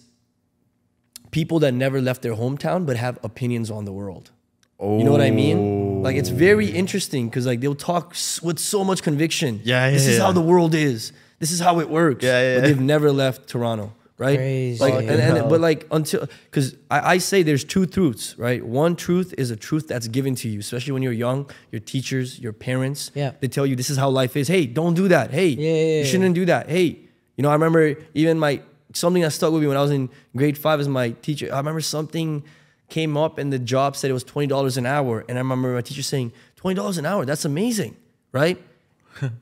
people that never left their hometown but have opinions on the world. Oh. You know what I mean? Like, it's very interesting because, like, they'll talk s- with so much conviction. Yeah, yeah, This yeah. is how the world is. this is how it works. Yeah, yeah. But they've never left Toronto, right? Crazy. Like, and, and, but like until, because I, I say there's two truths, right? One truth is a truth that's given to you, especially when you're young. Your teachers, your parents, yeah, they tell you this is how life is. Hey, don't do that. Hey, yeah, yeah, yeah, you shouldn't yeah. do that. Hey, you know, I remember even my something that stuck with me when I was in grade five as my teacher. I remember something came up and the job said it was twenty dollars an hour, and I remember my teacher saying twenty dollars an hour. That's amazing, right?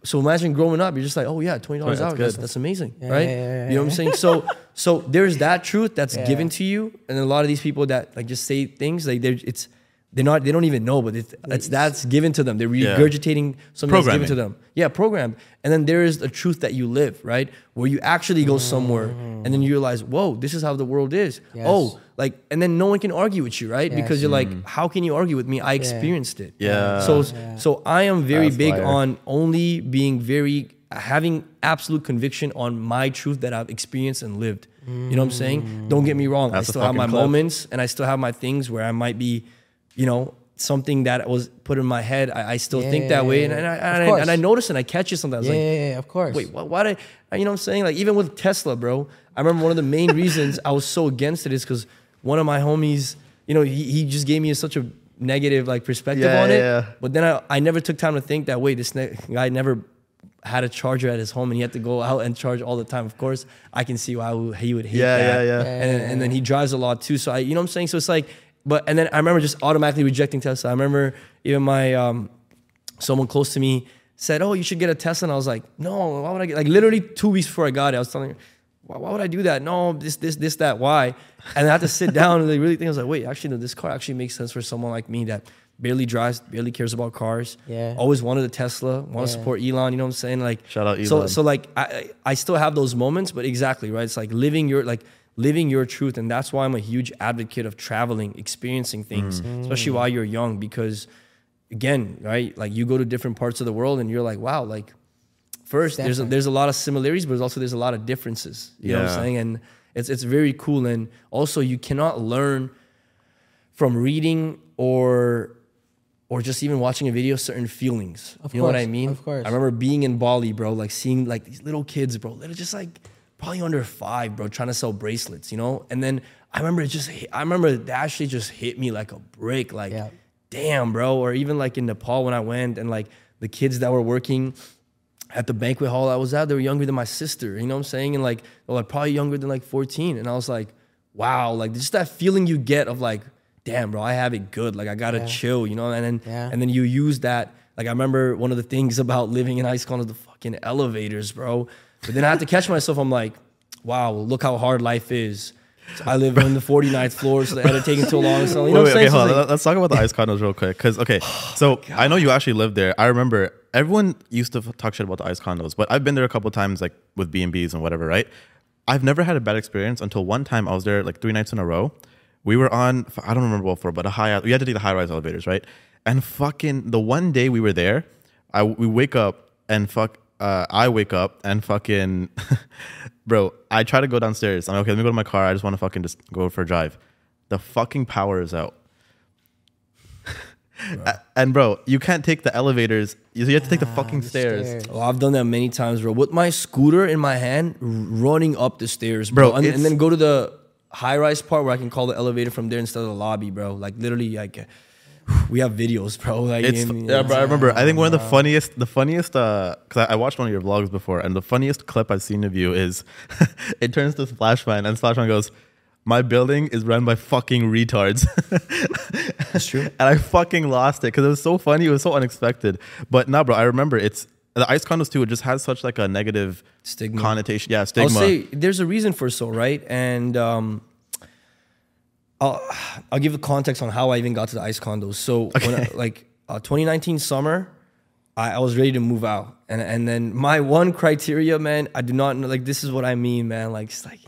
So imagine growing up, you're just like, oh yeah, twenty dollars an hour, that's, that's amazing, yeah, right? Yeah, yeah, yeah. You know what I'm saying? So so there's that truth that's yeah. given to you, and a lot of these people that like just say things like they're it's they're not they don't even know, but it's, it's that's given to them. They're regurgitating yeah. something that's given to them. Yeah, programmed. And then there is a truth that you live, right? Where you actually go somewhere mm. and then you realize, whoa, this is how the world is. Yes. Oh, like, and then no one can argue with you, right? Yes. Because you're like, mm. how can you argue with me? I experienced yeah. it. Yeah. So yeah. so I am very that's big liar. on only being very having absolute conviction on my truth that I've experienced and lived. Mm. You know what I'm saying? Don't get me wrong. That's I still have my clip. moments, and I still have my things where I might be, you know, something that was put in my head. I, I still yeah, think that yeah, way. And, and, I, and, I, and I notice and I catch it sometimes. Yeah, like, yeah, of course. Wait, why, why did, you know what I'm saying? Like, even with Tesla, bro, I remember one of the main reasons I was so against it is because one of my homies, you know, he, he just gave me such a negative like perspective yeah, on yeah, it. Yeah. But then I, I never took time to think that, wait, this ne- guy never had a charger at his home and he had to go out and charge all the time. Of course, I can see why he would hate yeah, that. Yeah, yeah, yeah. And, and then he drives a lot too. So, I, you know what I'm saying? So it's like, but, and then I remember just automatically rejecting Tesla. I remember even my, um, someone close to me said, oh, you should get a Tesla. And I was like, no, why would I get, like literally two weeks before I got it, I was telling her, why, why would I do that? No, this, this, this, that, why? And I had to sit down and they really think, I was like, wait, actually, no, this car actually makes sense for someone like me that barely drives, barely cares about cars. Yeah. Always wanted a Tesla, want to yeah. support Elon, you know what I'm saying? Like, shout out Elon. So, so like, I, I still have those moments, but exactly, right? It's like living your, like, living your truth. And that's why I'm a huge advocate of traveling, experiencing things, mm. especially while you're young, because again, right, like you go to different parts of the world and you're like, wow, like first there's a, there's a lot of similarities, but also there's a lot of differences, you yeah. know what I'm saying? And it's it's very cool. And also you cannot learn from reading or or just even watching a video, certain feelings. Of you course, know what I mean? Of course. I remember being in Bali, bro, like seeing like these little kids, bro, they're just like probably under five, bro, trying to sell bracelets, you know? And then I remember it just, hit, I remember that actually just hit me like a brick, like, yeah. damn, bro. Or even like in Nepal when I went and like the kids that were working at the banquet hall I was at, they were younger than my sister, you know what I'm saying? And like, well, like probably younger than like fourteen. And I was like, wow, like just that feeling you get of like, damn, bro, I have it good. Like I gotta yeah. chill, you know? And then, yeah. and then you use that. Like I remember one of the things about living in Iceland is the fucking elevators, bro. But then I have to catch myself. I'm like, wow, look how hard life is. So I live on the forty-ninth floor, so that had it taken too long. So, you know wait, what I'm wait, saying? Okay, hold on. Like, let's talk about the ice condos real quick. Because, okay, so God. I know you actually lived there. I remember everyone used to talk shit about the ice condos, but I've been there a couple of times, like with B and Bs and whatever, right? I've never had a bad experience until one time I was there like three nights in a row. We were on, I don't remember what for, but a high, we had to take the high-rise elevators, right? And fucking the one day we were there, I we wake up and fuck, Uh, I wake up and fucking, bro, I try to go downstairs. I'm like, okay, let me go to my car. I just want to fucking just go for a drive. The fucking power is out. Bro. And bro, you can't take the elevators. You have to take ah, the fucking the stairs. stairs. Oh, I've done that many times, bro. With my scooter in my hand, running up the stairs, bro. bro and, and then go to the high-rise part where I can call the elevator from there instead of the lobby, bro. Like literally, like... We have videos, bro. Like, it's, you know, yeah, bro. I remember. I think one of the funniest, the funniest, because uh, I, I watched one of your vlogs before, and the funniest clip I've seen of you is it turns to Splashman, and Splashman goes, "My building is run by fucking retards." That's true. And I fucking lost it because it was so funny. It was so unexpected. But nah, bro. I remember it's the ice condos too. It just has such like a negative stigma connotation. Yeah, stigma. I'll say there's a reason for so right and. um I'll, I'll give the context on how I even got to the ice condos. So okay. when I, like uh, twenty nineteen summer, I, I was ready to move out. And and then my one criteria, man, I do not know, like this is what I mean, man. Like it's like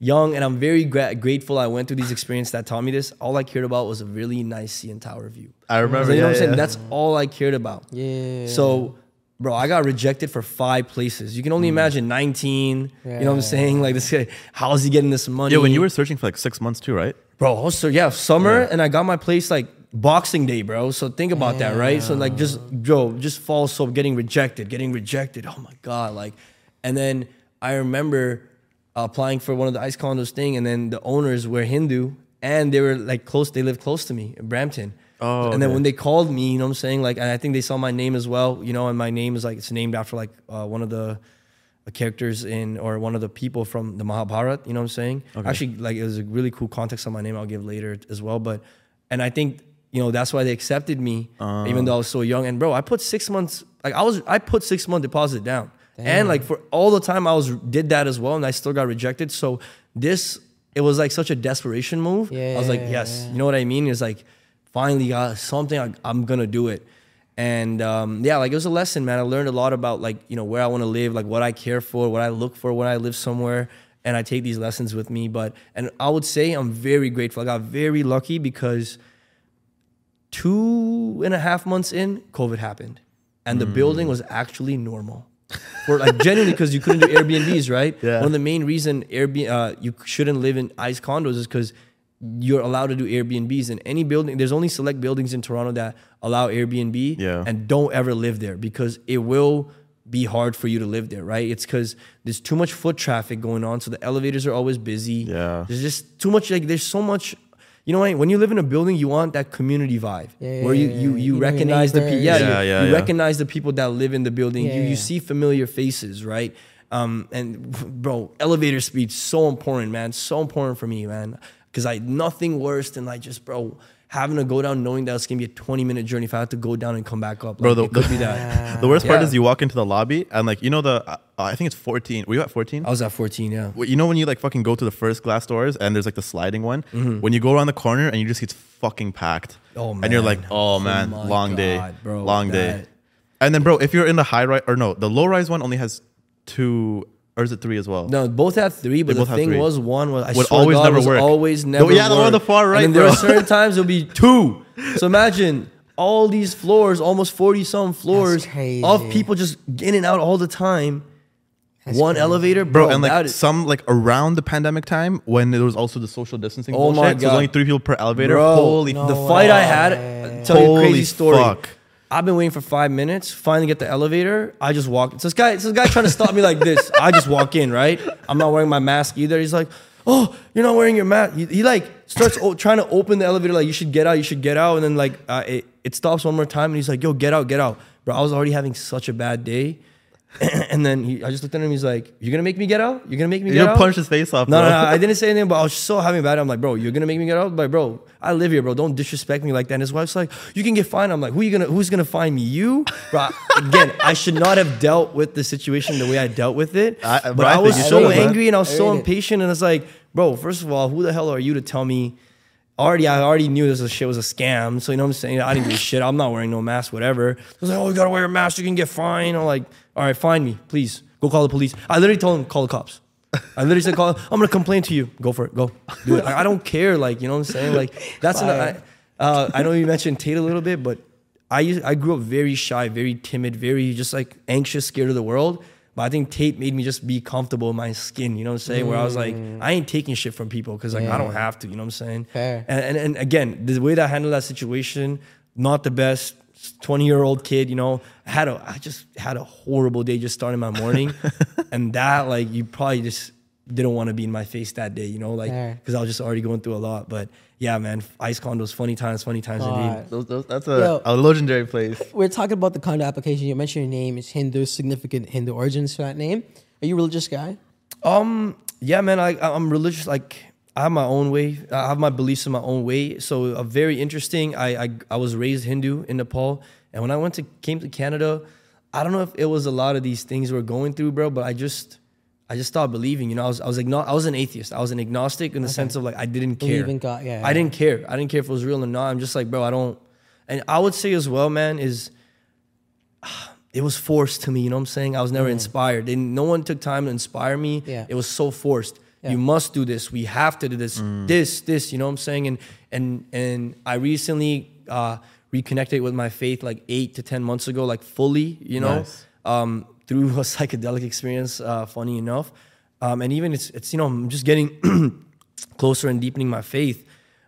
young and I'm very gra- grateful I went through these experiences that taught me this. All I cared about was a really nice C N Tower view. I remember. So, you know yeah, what I'm saying? Yeah. That's all I cared about. Yeah. So, bro, I got rejected for five places. You can only mm. imagine nineteen. Yeah. You know what I'm saying? Like this guy, how is he getting this money? Yeah, when you were searching for like six months too, right? Bro, also, yeah, summer, yeah. and I got my place like Boxing Day, bro. So think about yeah. that, right? So like just, bro, just fall so getting rejected, getting rejected. Oh my God, like, And then I remember applying for one of the ice condos thing, and then the owners were Hindu, and they were like close, they lived close to me in Brampton. Oh, and then okay. when they called me, you know what I'm saying, like, and I think they saw my name as well, you know, and my name is like, it's named after like uh, one of the characters in, or one of the people from the Mahabharata, you know what I'm saying? Okay. Actually, like, it was a really cool context on my name I'll give later as well, but, and I think, you know, that's why they accepted me, um. even though I was so young. And bro, I put six months, like I was, I put six month deposit down. Damn. And like for all the time I was, did that as well. And I still got rejected. So this, it was like such a desperation move. Yeah, I was like, yes, yeah. you know what I mean? It's like, finally got something, I, I'm going to do it. And um, yeah, like it was a lesson, man. I learned a lot about like, you know, where I want to live, like what I care for, what I look for when I live somewhere. And I take these lessons with me. But, and I would say I'm very grateful. I got very lucky because two and a half months in, COVID happened. And the mm. building was actually normal. Or like genuinely, because you couldn't do Airbnbs, right? Yeah. One of the main reason Airbnb, uh, you shouldn't live in ICE condos is because you're allowed to do Airbnbs in any building. There's only select buildings in Toronto that allow Airbnb, yeah. and don't ever live there because it will be hard for you to live there, right? It's because there's too much foot traffic going on, so the elevators are always busy. Yeah. There's just too much, like there's so much... You know what I mean? When you live in a building, you want that community vibe yeah, where you you, you recognize the people. Yeah, yeah, you, yeah, you yeah. recognize the people that live in the building. Yeah, you you yeah. see familiar faces, right? Um, and bro, elevator speed so important, man. So important for me, man. Because I nothing worse than like just bro having to go down knowing that it's gonna be a twenty minute journey. If I have to go down and come back up, like, bro, the, it could be that. The worst yeah. part is you walk into the lobby and like you know the uh, I think it's fourteen. Were you at fourteen? I was at fourteen. Yeah. You know when you like fucking go to the first glass doors and there's like the sliding one. Mm-hmm. When you go around the corner and you just see it's fucking packed. Oh man. And you're like, oh man, oh long God, day, bro, long that. day. And then bro, if you're in the high rise or no, the low rise one only has two. Or is it three as well? No, both had three, but they the thing three. was one was I would always God, never was work. Always never yeah, the one on the far right. And there are certain times it'll be two. So imagine all these floors, almost forty some floors of people just in and out all the time. That's one crazy. Elevator, bro, bro and like some like around the pandemic time when there was also the social distancing. Oh bullshit, my God, so there's only three people per elevator. Bro, holy, no the way. Fight I had. I'll tell holy you a crazy story. Fuck. I've been waiting for five minutes, finally get the elevator. I just walk. So this guy, so this guy trying to stop me like this. I just walk in, right? I'm not wearing my mask either. He's like, oh, you're not wearing your mask. He, he like starts o- trying to open the elevator like, you should get out, you should get out. And then like uh, it, it stops one more time and he's like, yo, get out, get out. Bro, I was already having such a bad day. And then he, I just looked at him, he's like, you're going to make me get out? You're going to make me you're get out? You punch his face off. No, bro. no, no, I didn't say anything, but I was so happy about it. I'm like, bro, you're going to make me get out? I'm like, bro, I live here, bro. Don't disrespect me like that. And his wife's like, you can get fined. I'm like, who you gonna, who's going to find me? You? Bro, again, I should not have dealt with the situation the way I dealt with it. I, but bro, I, I was so it, angry and I was I so impatient. It. And I was like, bro, first of all, who the hell are you to tell me? Already, I already knew this was, shit was a scam. So, you know what I'm saying? I didn't give a shit. I'm not wearing no mask, whatever. I was like, oh, you got to wear a mask. You can get fined. I'm like, all right, find me, please. Go call the police. I literally told him, call the cops. I literally said, call. I'm going to complain to you. Go for it. Go. Do it. I, I don't care. Like, you know what I'm saying? Like, that's an, I, uh, I know you mentioned Tate a little bit, but I used, I grew up very shy, very timid, very just like anxious, scared of the world. But I think Tate made me just be comfortable in my skin, you know what I'm saying? Mm. Where I was like, I ain't taking shit from people because like yeah. I don't have to, you know what I'm saying? Fair. And, and and again, the way that I handled that situation, not the best. twenty year old kid, you know, had a I just had a horrible day just starting my morning. And that like you probably just didn't want to be in my face that day, you know, like because I was just already going through a lot. But yeah, man, ice condos, funny times, funny times God. indeed. That's a, Yo, a legendary place. We're talking about the condo application. You mentioned your name is Hindu, significant Hindu origins for that name. Are you a religious guy? Um, yeah, man, I I'm religious. Like I have my own way. I have my beliefs in my own way. So a very interesting. I I, I was raised Hindu in Nepal, and when I went to came to Canada, I don't know if it was a lot of these things we're going through, bro. But I just I just stopped believing. You know, I was I was igno- I was an atheist. I was an agnostic in the okay. sense of like I didn't care. Believe in God, yeah, yeah. I didn't care. I didn't care if it was real or not. I'm just like, bro, I don't. And I would say as well, man, is it was forced to me. You know what I'm saying? I was never mm. inspired. And no one took time to inspire me. Yeah. It was so forced. Yeah. You must do this. We have to do this, mm. this, this, you know what I'm saying? And and and I recently uh, reconnected with my faith like eight to ten months ago, like fully, you know, nice. um, through a psychedelic experience, uh, funny enough. Um, and even it's, it's you know, I'm just getting closer and deepening my faith.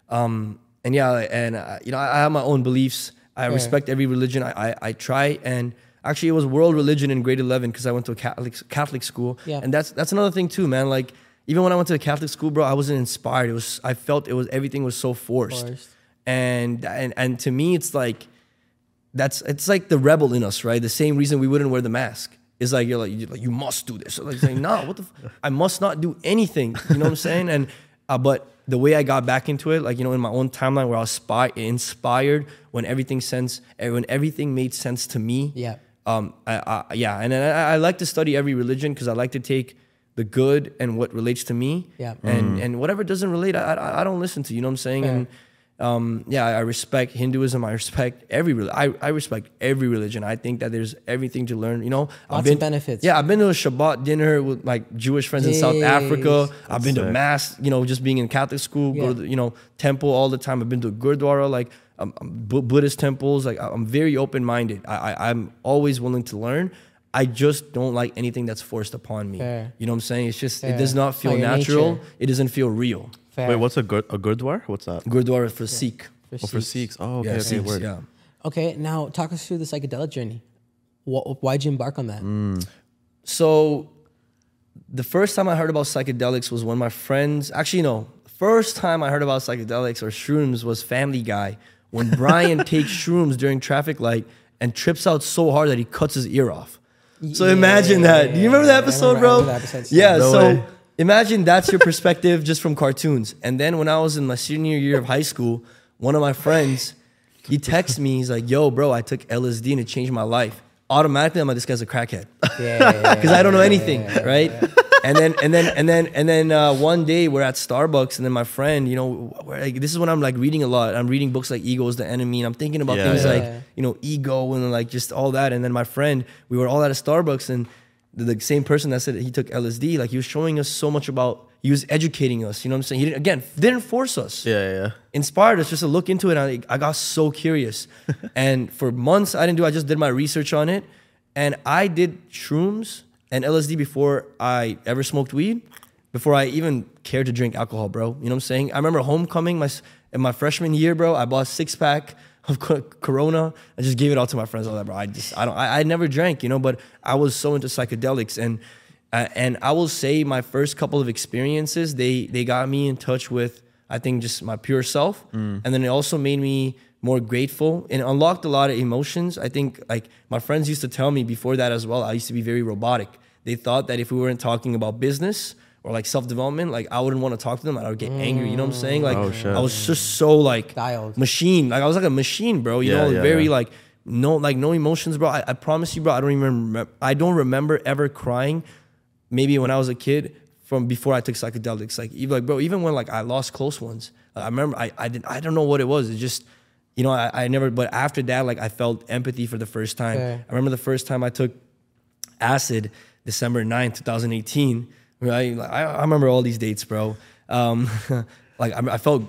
Um, and yeah, and, uh, you know, I, I have my own beliefs. I yeah. respect every religion. I, I I try and Actually, it was world religion in grade eleven because I went to a Catholic Catholic school. Yeah. And that's that's another thing too, man. Like, even when I went to a Catholic school, bro, I wasn't inspired. It was I felt it was everything was so forced. forced. And and and to me, it's like that's it's like the rebel in us, right? The same reason we wouldn't wear the mask. It's like you're like you like you must do this. So like, it's like no, what the? F I must not do anything. You know what I'm saying? And uh, but the way I got back into it, like you know, in my own timeline, where I was spy inspired when everything sense, when everything made sense to me. Yeah. Um. I, I yeah. And then I, I like to study every religion because I like to take the good and what relates to me. Yeah. And mm. and whatever doesn't relate, I, I I don't listen to. You know what I'm saying? Fair. And um. Yeah. I respect Hinduism. I respect every. I I respect every religion. I think that there's everything to learn. You know. Lots of benefits. Yeah. I've been to a Shabbat dinner with like Jewish friends Jeez. in South Africa. That's I've been sick. to mass. You know, just being in Catholic school, yeah. go to the, you know temple all the time. I've been to Gurdwara, like. Um, Buddhist temples. Like I'm very open-minded. I, I I'm always willing to learn. I just don't like anything that's forced upon me. Fair. You know what I'm saying? It's just Fair. it does not feel like natural. It doesn't feel real. Fair. Wait, what's a gur a gurdwar? What's that? Gurdwara for yeah. Sikh. For, oh, Sikhs. for Sikhs. Oh, okay. Yeah, Sikhs, word. Yeah. Okay, now talk us through the psychedelic journey. Why'd you embark on that? Mm. So, the first time I heard about psychedelics was when my friends. Actually, no. First time I heard about psychedelics or shrooms was Family Guy. When Brian takes shrooms during traffic light and trips out so hard that he cuts his ear off. So yeah, imagine that. Yeah, Do you remember that episode, remember, bro? Episode, so yeah, no so way. imagine that's your perspective just from cartoons. And then when I was in my senior year of high school, one of my friends, he texts me. He's like, yo, bro, I took L S D and it changed my life. Automatically, I'm like, this guy's a crackhead. Because yeah, yeah, I don't know anything, yeah, yeah, right? Yeah. And then and then and then and then uh, one day we're at Starbucks and then my friend, you know, like, this is when I'm like reading a lot. I'm reading books like Ego is the Enemy and I'm thinking about yeah, things yeah. like, you know, ego and like just all that. And then my friend, we were all at a Starbucks and the, the same person that said he took L S D, like he was showing us so much about, he was educating us. You know what I'm saying? He didn't, again, didn't force us. Yeah, yeah. Inspired us just to look into it. And I, I got so curious. And for months I didn't do, I just did my research on it. And I did shrooms and L S D before I ever smoked weed, before I even cared to drink alcohol, bro. You know what I'm saying? I remember homecoming my in my freshman year, bro. I bought a six pack of Corona. I just gave it all to my friends. All that, bro. I just I don't I, I never drank, you know. But I was so into psychedelics, and uh, and I will say my first couple of experiences they they got me in touch with I think just my pure self, mm. and then it also made me more grateful and unlocked a lot of emotions. I think like my friends used to tell me before that as well. I used to be very robotic. They thought that if we weren't talking about business or like self-development, like I wouldn't want to talk to them. I would get mm. angry. You know what I'm saying? Like oh, I was just so like Dialed. machine. Like I was like a machine, bro. You yeah, know, yeah, very yeah. like no, like no emotions, bro. I, I promise you, bro. I don't even remember. I don't remember ever crying. Maybe when I was a kid, from before I took psychedelics. Like even like bro, even when like I lost close ones, like, I remember. I I didn't. I don't know what it was. It just. You know, I, I never, but after that, like I felt empathy for the first time. Okay. I remember the first time I took acid, December ninth, two thousand eighteen, right? Like, I, I remember all these dates, bro. Um, like I, I felt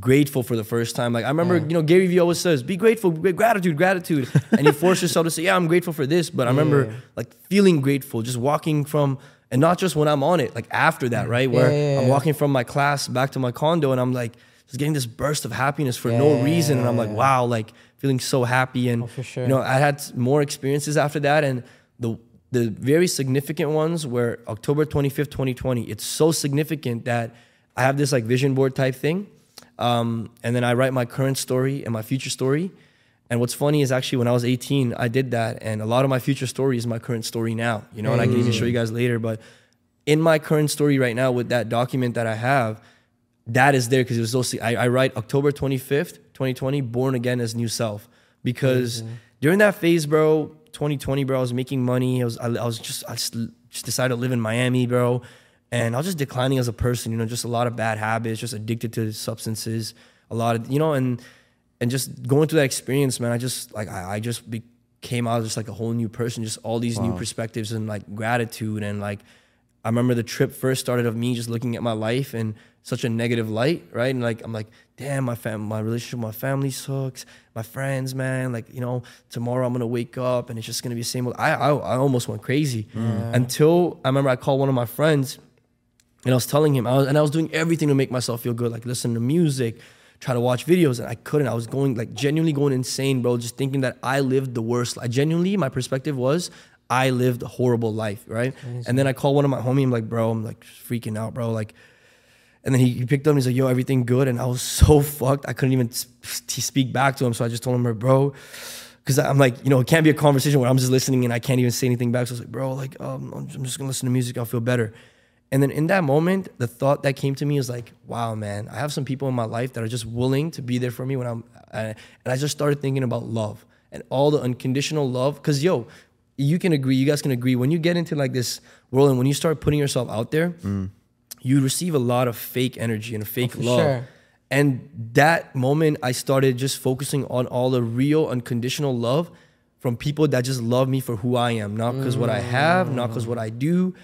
grateful for the first time. Like I remember, yeah. you know, Gary Vee always says, be grateful, gratitude, gratitude. And you force yourself to say, yeah, I'm grateful for this. But I remember yeah. like feeling grateful, just walking from, and not just when I'm on it, like after that, right? Where yeah, yeah, yeah. I'm walking from my class back to my condo and I'm like, just getting this burst of happiness for yeah, no reason. And I'm like, wow, like feeling so happy. And, oh, for sure. you know, I had more experiences after that. And the the very significant ones were October twenty-fifth, twenty twenty. It's so significant that I have this like vision board type thing. Um, and then I write my current story and my future story. And what's funny is actually when I was eighteen, I did that. And a lot of my future story is my current story now, you know, mm. and I can even show you guys later. But in my current story right now with that document that I have, that is there because it was so. I, I write October twenty-fifth, twenty twenty, born again as new self. Because mm-hmm. during that phase, bro, twenty twenty, bro, I was making money. I was, I, I was just, I just, just decided to live in Miami, bro, and I was just declining as a person. You know, just a lot of bad habits, just addicted to substances, a lot of, you know, and and just going through that experience, man. I just like, I, I just became out just like a whole new person. Just all these wow. new perspectives and like gratitude and like. I remember the trip first started of me just looking at my life in such a negative light, right? And like, I'm like, damn, my fam, my relationship with my family sucks. My friends, man, like, you know, tomorrow I'm going to wake up and it's just going to be the same. I, I, I almost went crazy mm. until I remember I called one of my friends and I was telling him, I was, and I was doing everything to make myself feel good. Like listen to music, try to watch videos, and I couldn't. I was going like genuinely going insane, bro, just thinking that I lived the worst. I genuinely, my perspective was I lived a horrible life, right? Crazy. And then I called one of my homies. I'm like, bro, I'm like freaking out, bro. Like, and then he, he picked up and he's like, yo, everything good? And I was so fucked. I couldn't even speak back to him. So I just told him, bro, because I'm like, you know, it can't be a conversation where I'm just listening and I can't even say anything back. So I was like, bro, like, um, I'm just going to listen to music. I'll feel better. And then in that moment, the thought that came to me is like, wow, man, I have some people in my life that are just willing to be there for me when I'm, I, and I just started thinking about love and all the unconditional love. Because, yo, you can agree, you guys can agree, when you get into like this world and when you start putting yourself out there, mm. you receive a lot of fake energy and fake oh, love. Sure. And that moment, I started just focusing on all the real unconditional love from people that just love me for who I am, not because mm. what I have, not because what I do.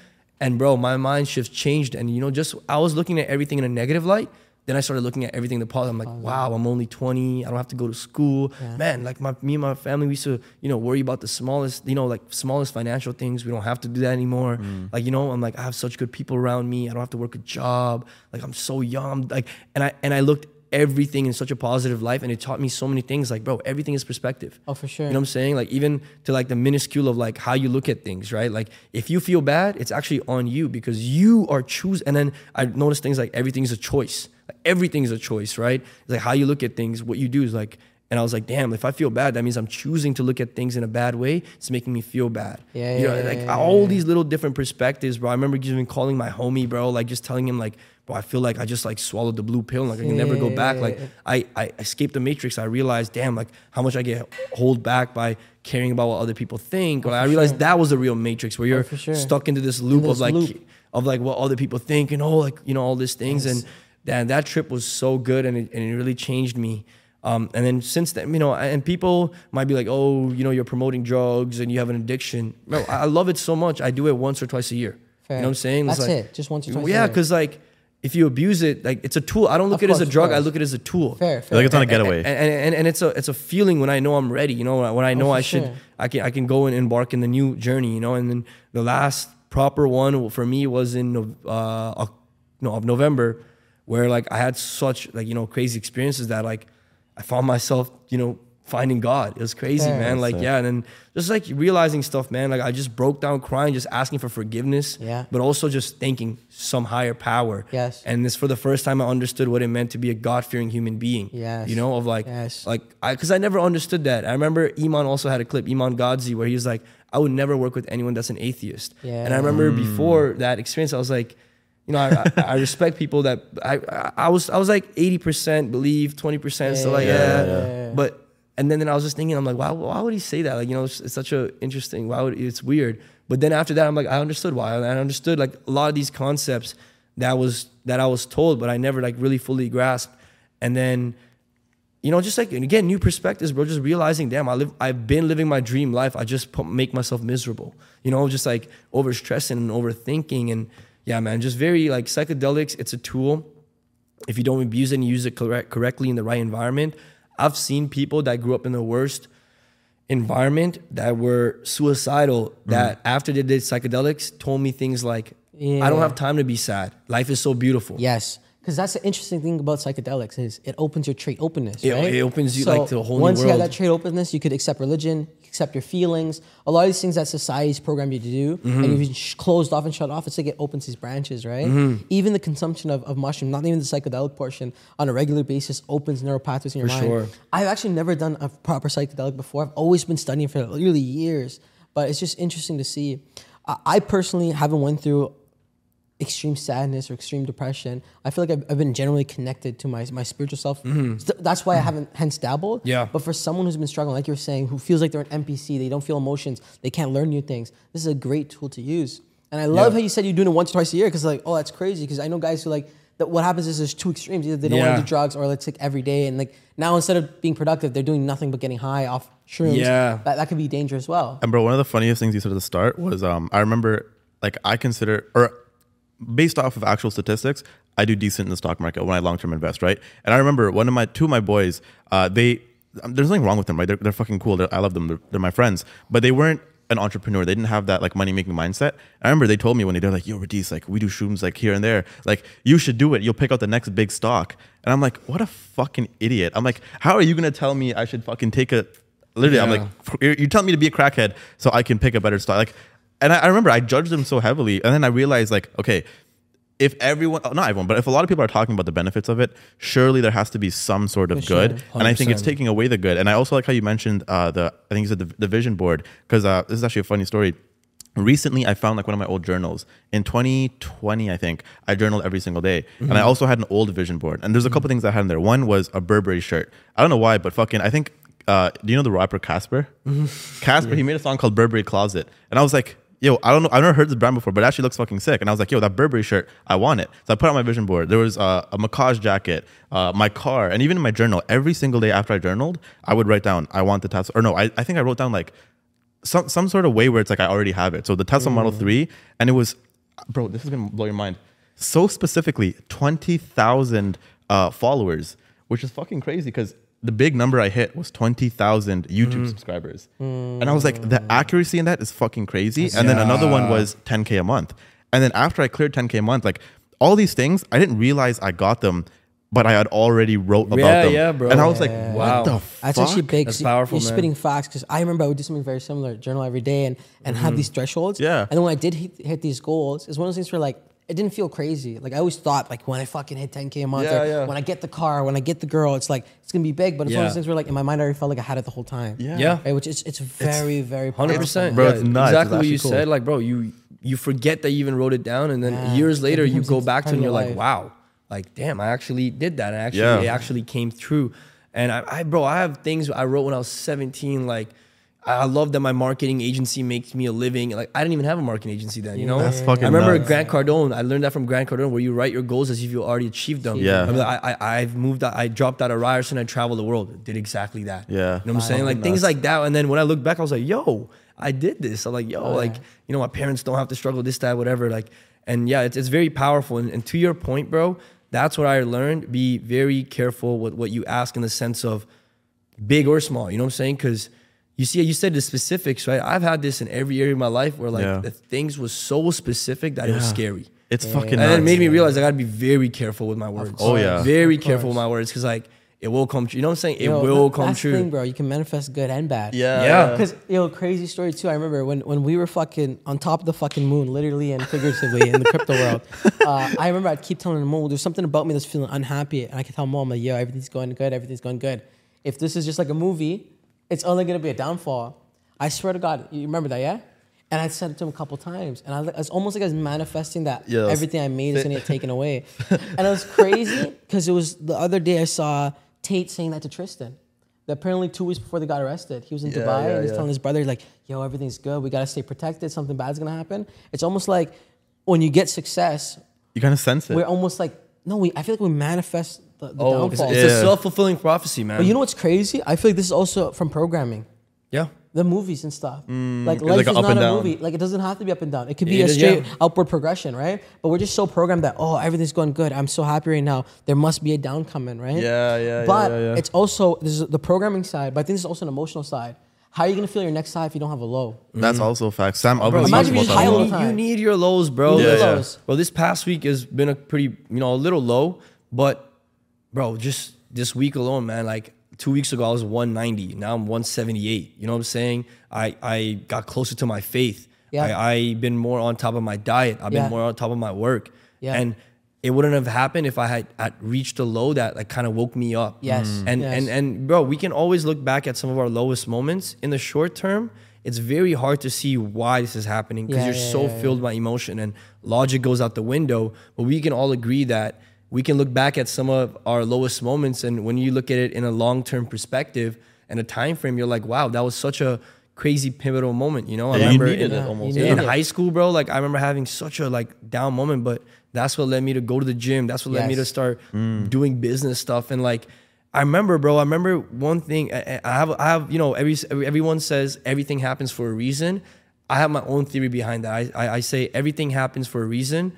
And bro, my mind shift changed. And you know, just I was looking at everything in a negative light. Then I started looking at everything in the positive. I'm like, oh, wow, I'm only twenty. I don't have to go to school. Yeah. Man, like my, me and my family, we used to, you know, worry about the smallest, you know, like smallest financial things. We don't have to do that anymore. Mm. Like, you know, I'm like, I have such good people around me. I don't have to work a job. Like, I'm so young. Like, and I and I looked everything in such a positive life, and it taught me so many things. Like, bro, everything is perspective. Oh, for sure. You know what I'm saying? Like, even to like the minuscule of like how you look at things, right? Like, if you feel bad, it's actually on you because you are choosing. And then I noticed things like everything's a choice. Everything's a choice, right? It's like how you look at things, what you do is like, and I was like, damn, if I feel bad, that means I'm choosing to look at things in a bad way. It's making me feel bad. Yeah, you know, yeah, like yeah, all yeah. these little different perspectives, bro. I remember even calling my homie, bro, like just telling him like, bro, I feel like I just like swallowed the blue pill. And, like I can yeah, never go back. Yeah, yeah. Like I, I escaped the matrix. I realized, damn, like how much I get held back by caring about what other people think. Like, oh, I realized sure. that was the real matrix where you're oh, sure. stuck into this loop into of like, loop. of like what other people think and all like, you know, all these things. Yes. And That, that trip was so good, and it, and it really changed me. Um, and then since then, you know, and people might be like, oh, you know, you're promoting drugs and you have an addiction. No, I love it so much. I do it once or twice a year. Fair. You know what I'm saying? That's it's like, it. Just once or twice yeah, a year. Yeah, because like if you abuse it, like it's a tool. I don't look at it as a drug. I look at it as a tool. Fair, fair. Like it's not a getaway. And, and, and, and it's a it's a feeling when I know I'm ready, you know, when I know oh, I should, sure. I can I can go and embark in the new journey, you know. And then the last proper one for me was in uh, no, of November, where like I had such like, you know, crazy experiences that like I found myself, you know, finding God. It was crazy, yeah, man. Like, it. yeah. And then just like realizing stuff, man. Like I just broke down crying, just asking for forgiveness, yeah. but also just thanking some higher power. Yes. And this for the first time I understood what it meant to be a God-fearing human being. Yes. You know, of like, yes. like I, cause I never understood that. I remember Iman also had a clip, Iman Godzi, where he was like, I would never work with anyone that's an atheist. Yeah. And I remember mm. before that experience, I was like, you know, I, I respect people that I I was I was like eighty percent believe, twenty percent so like yeah, yeah. yeah, yeah, yeah. But and then, then I was just thinking, I'm like, why why would he say that? Like, you know, it's, it's such a interesting. Why would it's weird? But then after that, I'm like, I understood why. I understood like a lot of these concepts that was that I was told, but I never like really fully grasped. And then, you know, just like, and again, new perspectives, bro, just realizing, damn, I live, I've been living my dream life. I just put, make myself miserable, you know, just like overstressing and overthinking. And yeah, man, just very like psychedelics. It's a tool. If you don't abuse it and use it correct, correctly in the right environment. I've seen people that grew up in the worst environment that were suicidal, mm-hmm. that after they did psychedelics told me things like, yeah. I don't have time to be sad. Life is so beautiful. Yes. Because that's the interesting thing about psychedelics is it opens your trait openness, it, right? It opens you so like to the whole new world. Once you have that trait openness, you could accept religion, accept your feelings, a lot of these things that society's programmed you to do, mm-hmm. and if you're closed off and shut off, it's like it opens these branches, right? Mm-hmm. Even the consumption of, of mushroom, not even the psychedelic portion, on a regular basis opens neural pathways in your for mind. Sure. I've actually never done a proper psychedelic before. I've always been studying for literally years, but it's just interesting to see. I, I personally haven't went through extreme sadness or extreme depression. I feel like I've, I've been generally connected to my, my spiritual self. Mm-hmm. So that's why mm-hmm. I haven't hence dabbled. Yeah. But for someone who's been struggling, like you're saying, who feels like they're an N P C, they don't feel emotions, they can't learn new things, this is a great tool to use. And I love yeah. how you said you're doing it once or twice a year, because like, oh, that's crazy. Because I know guys who like, that what happens is there's two extremes. Either they don't yeah. want to do drugs or like sick every day. And like now instead of being productive, they're doing nothing but getting high off shrooms. Yeah. That, that could be dangerous as well. And bro, one of the funniest things you said at the start was, um, I remember like I consider, or based off of actual statistics, I do decent in the stock market when I long-term invest, right? And I remember one of my, two of my boys, uh, they, there's nothing wrong with them, right? They're, they're fucking cool. They're, I love them. They're, they're my friends. But they weren't an entrepreneur. They didn't have that like money making mindset. I remember they told me when they did, like, yo, Radice, like we do shrooms like here and there. Like you should do it. You'll pick out the next big stock. And I'm like, what a fucking idiot. I'm like, how are you gonna tell me I should fucking take a literally? Yeah. I'm like, you're telling me to be a crackhead so I can pick a better stock. Like, and I, I remember I judged them so heavily, and then I realized like, okay, if everyone, not everyone, but if a lot of people are talking about the benefits of it, surely there has to be some sort of good. Sure, and I think it's taking away the good. And I also like how you mentioned uh, the, I think you said the, the vision board, because uh, this is actually a funny story. Recently, I found like one of my old journals in twenty twenty, I think I journaled every single day. Mm-hmm. And I also had an old vision board. And there's a couple mm-hmm. things I had in there. One was a Burberry shirt. I don't know why, but fucking, I think, uh, do you know the rapper Casper? Mm-hmm. Casper, yeah. He made a song called Burberry Closet. And I was like, yo, I don't know. I've never heard this brand before, but it actually looks fucking sick. And I was like, yo, that Burberry shirt, I want it. So I put it on my vision board. There was uh, a Macaj jacket, uh, my car, and even in my journal, every single day after I journaled, I would write down, I want the Tesla. Or no, I, I think I wrote down like some, some sort of way where it's like, I already have it. So the Tesla mm. Model three, and it was, bro, this is going to blow your mind. So specifically, twenty thousand uh, followers, which is fucking crazy because the big number I hit was twenty thousand YouTube mm. subscribers. Mm. And I was like, the accuracy in that is fucking crazy. And yeah. then another one was ten K a month. And then after I cleared ten K a month, like all these things, I didn't realize I got them, but I had already wrote about yeah, them. Yeah, bro. And I was yeah. like, what wow. the fuck? That's actually big. That's powerful, You're man. spitting facts. Because I remember I would do something very similar, journal every day and, and mm-hmm. have these thresholds. Yeah. And then when I did hit, hit these goals, it's one of those things where like, it didn't feel crazy. Like I always thought like when I fucking hit ten K a month, yeah, or yeah. when I get the car, when I get the girl, it's like, it's gonna be big. But it's yeah. one of those things where like in my mind, I already felt like I had it the whole time. Yeah. yeah. Right? Which is, it's very, it's very powerful. one hundred percent. Bro, yeah, it's nuts. Exactly it's what you cool. said. Like, bro, you, you forget that you even wrote it down. And then yeah. years later, you go back to it and you're life. like, wow, like, damn, I actually did that. I actually, yeah. it actually came through. And I, I, bro, I have things I wrote when I was seventeen, like, I love that my marketing agency makes me a living. Like I didn't even have a marketing agency then, you know? That's fucking I remember nuts. Grant Cardone. I learned that from Grant Cardone, where you write your goals as if you already achieved them. Yeah. I mean, I, I, I've moved out, I dropped out of Ryerson, I traveled the world. Did exactly that. Yeah. You know what I'm saying? Like nuts. Things like that. And then when I look back, I was like, yo, I did this. I'm like, yo, oh, like, yeah. you know, my parents don't have to struggle this, that, whatever. Like, and yeah, it's, it's very powerful. And, and to your point, bro, that's what I learned. Be very careful with what you ask in the sense of big or small, you know what I'm saying? Because you see, you said the specifics, right? I've had this in every area of my life where like yeah. the things was so specific that yeah. it was scary. It's yeah. fucking. And nuts, it made me realize I gotta be very careful with my words. Oh yeah, very careful with my words because like it will come true. You know what I'm saying? It yo, will come true, thing, bro. You can manifest good and bad. Yeah, yeah. Because you know, crazy story too. I remember when when we were fucking on top of the fucking moon, literally and figuratively in the crypto world. Uh, I remember I'd keep telling the moon, "There's something about me that's feeling unhappy," and I could tell mom, "Like yo, everything's going good. Everything's going good. If this is just like a movie, it's only going to be a downfall." I swear to God, you remember that, yeah? And I said it to him a couple times. And I, it's almost like I was manifesting that yes. everything I made is going to get taken away. And it was crazy because it was the other day I saw Tate saying that to Tristan. That apparently two weeks before they got arrested, he was in yeah, Dubai yeah, and he was yeah. telling his brother, like, yo, everything's good. We got to stay protected. Something bad's going to happen. It's almost like when you get success, you kind of sense it. We're almost like, no, we. I feel like we manifest the, the oh, downfall. It's, it's yeah. a self-fulfilling prophecy, man. But you know what's crazy? I feel like this is also from programming. Yeah. The movies and stuff. Mm, like life like is not a down. movie. Like it doesn't have to be up and down. It could be yeah, a straight yeah. upward progression, right? But we're just so programmed that, oh, everything's going good. I'm so happy right now. There must be a down coming, right? Yeah, yeah, but yeah. But yeah, yeah. it's also, this is the programming side, but I think there's also an emotional side. How are you going to feel your next high if you don't have a low? That's mm-hmm. also a fact. Sam Ovens. Imagine you just high all the time. You need your lows, bro. You yeah, yeah. lows. Well, this past week has been a pretty, you know, a little low. But, bro, just this week alone, man, like two weeks ago, I was one ninety. Now I'm one seventy-eight. You know what I'm saying? I, I got closer to my faith. Yeah. I, I've been more on top of my diet. I've been yeah. more on top of my work. Yeah. And it wouldn't have happened if I had, had reached a low that like kind of woke me up. Yes. Mm. And, yes. and and bro, we can always look back at some of our lowest moments. In the short term, it's very hard to see why this is happening because yeah, you're yeah, so yeah, filled yeah. by emotion and logic goes out the window. But we can all agree that we can look back at some of our lowest moments, and when you look at it in a long-term perspective and a time frame, you're like, wow, that was such a crazy pivotal moment, you know? I yeah, remember you needed in, it almost. You needed in it. High school, bro, like I remember having such a like down moment, but that's what led me to go to the gym. That's what yes. led me to start mm. doing business stuff. And like, I remember, bro, I remember one thing. I, I have, I have, you know, every everyone says everything happens for a reason. I have my own theory behind that. I, I, I say everything happens for a reason.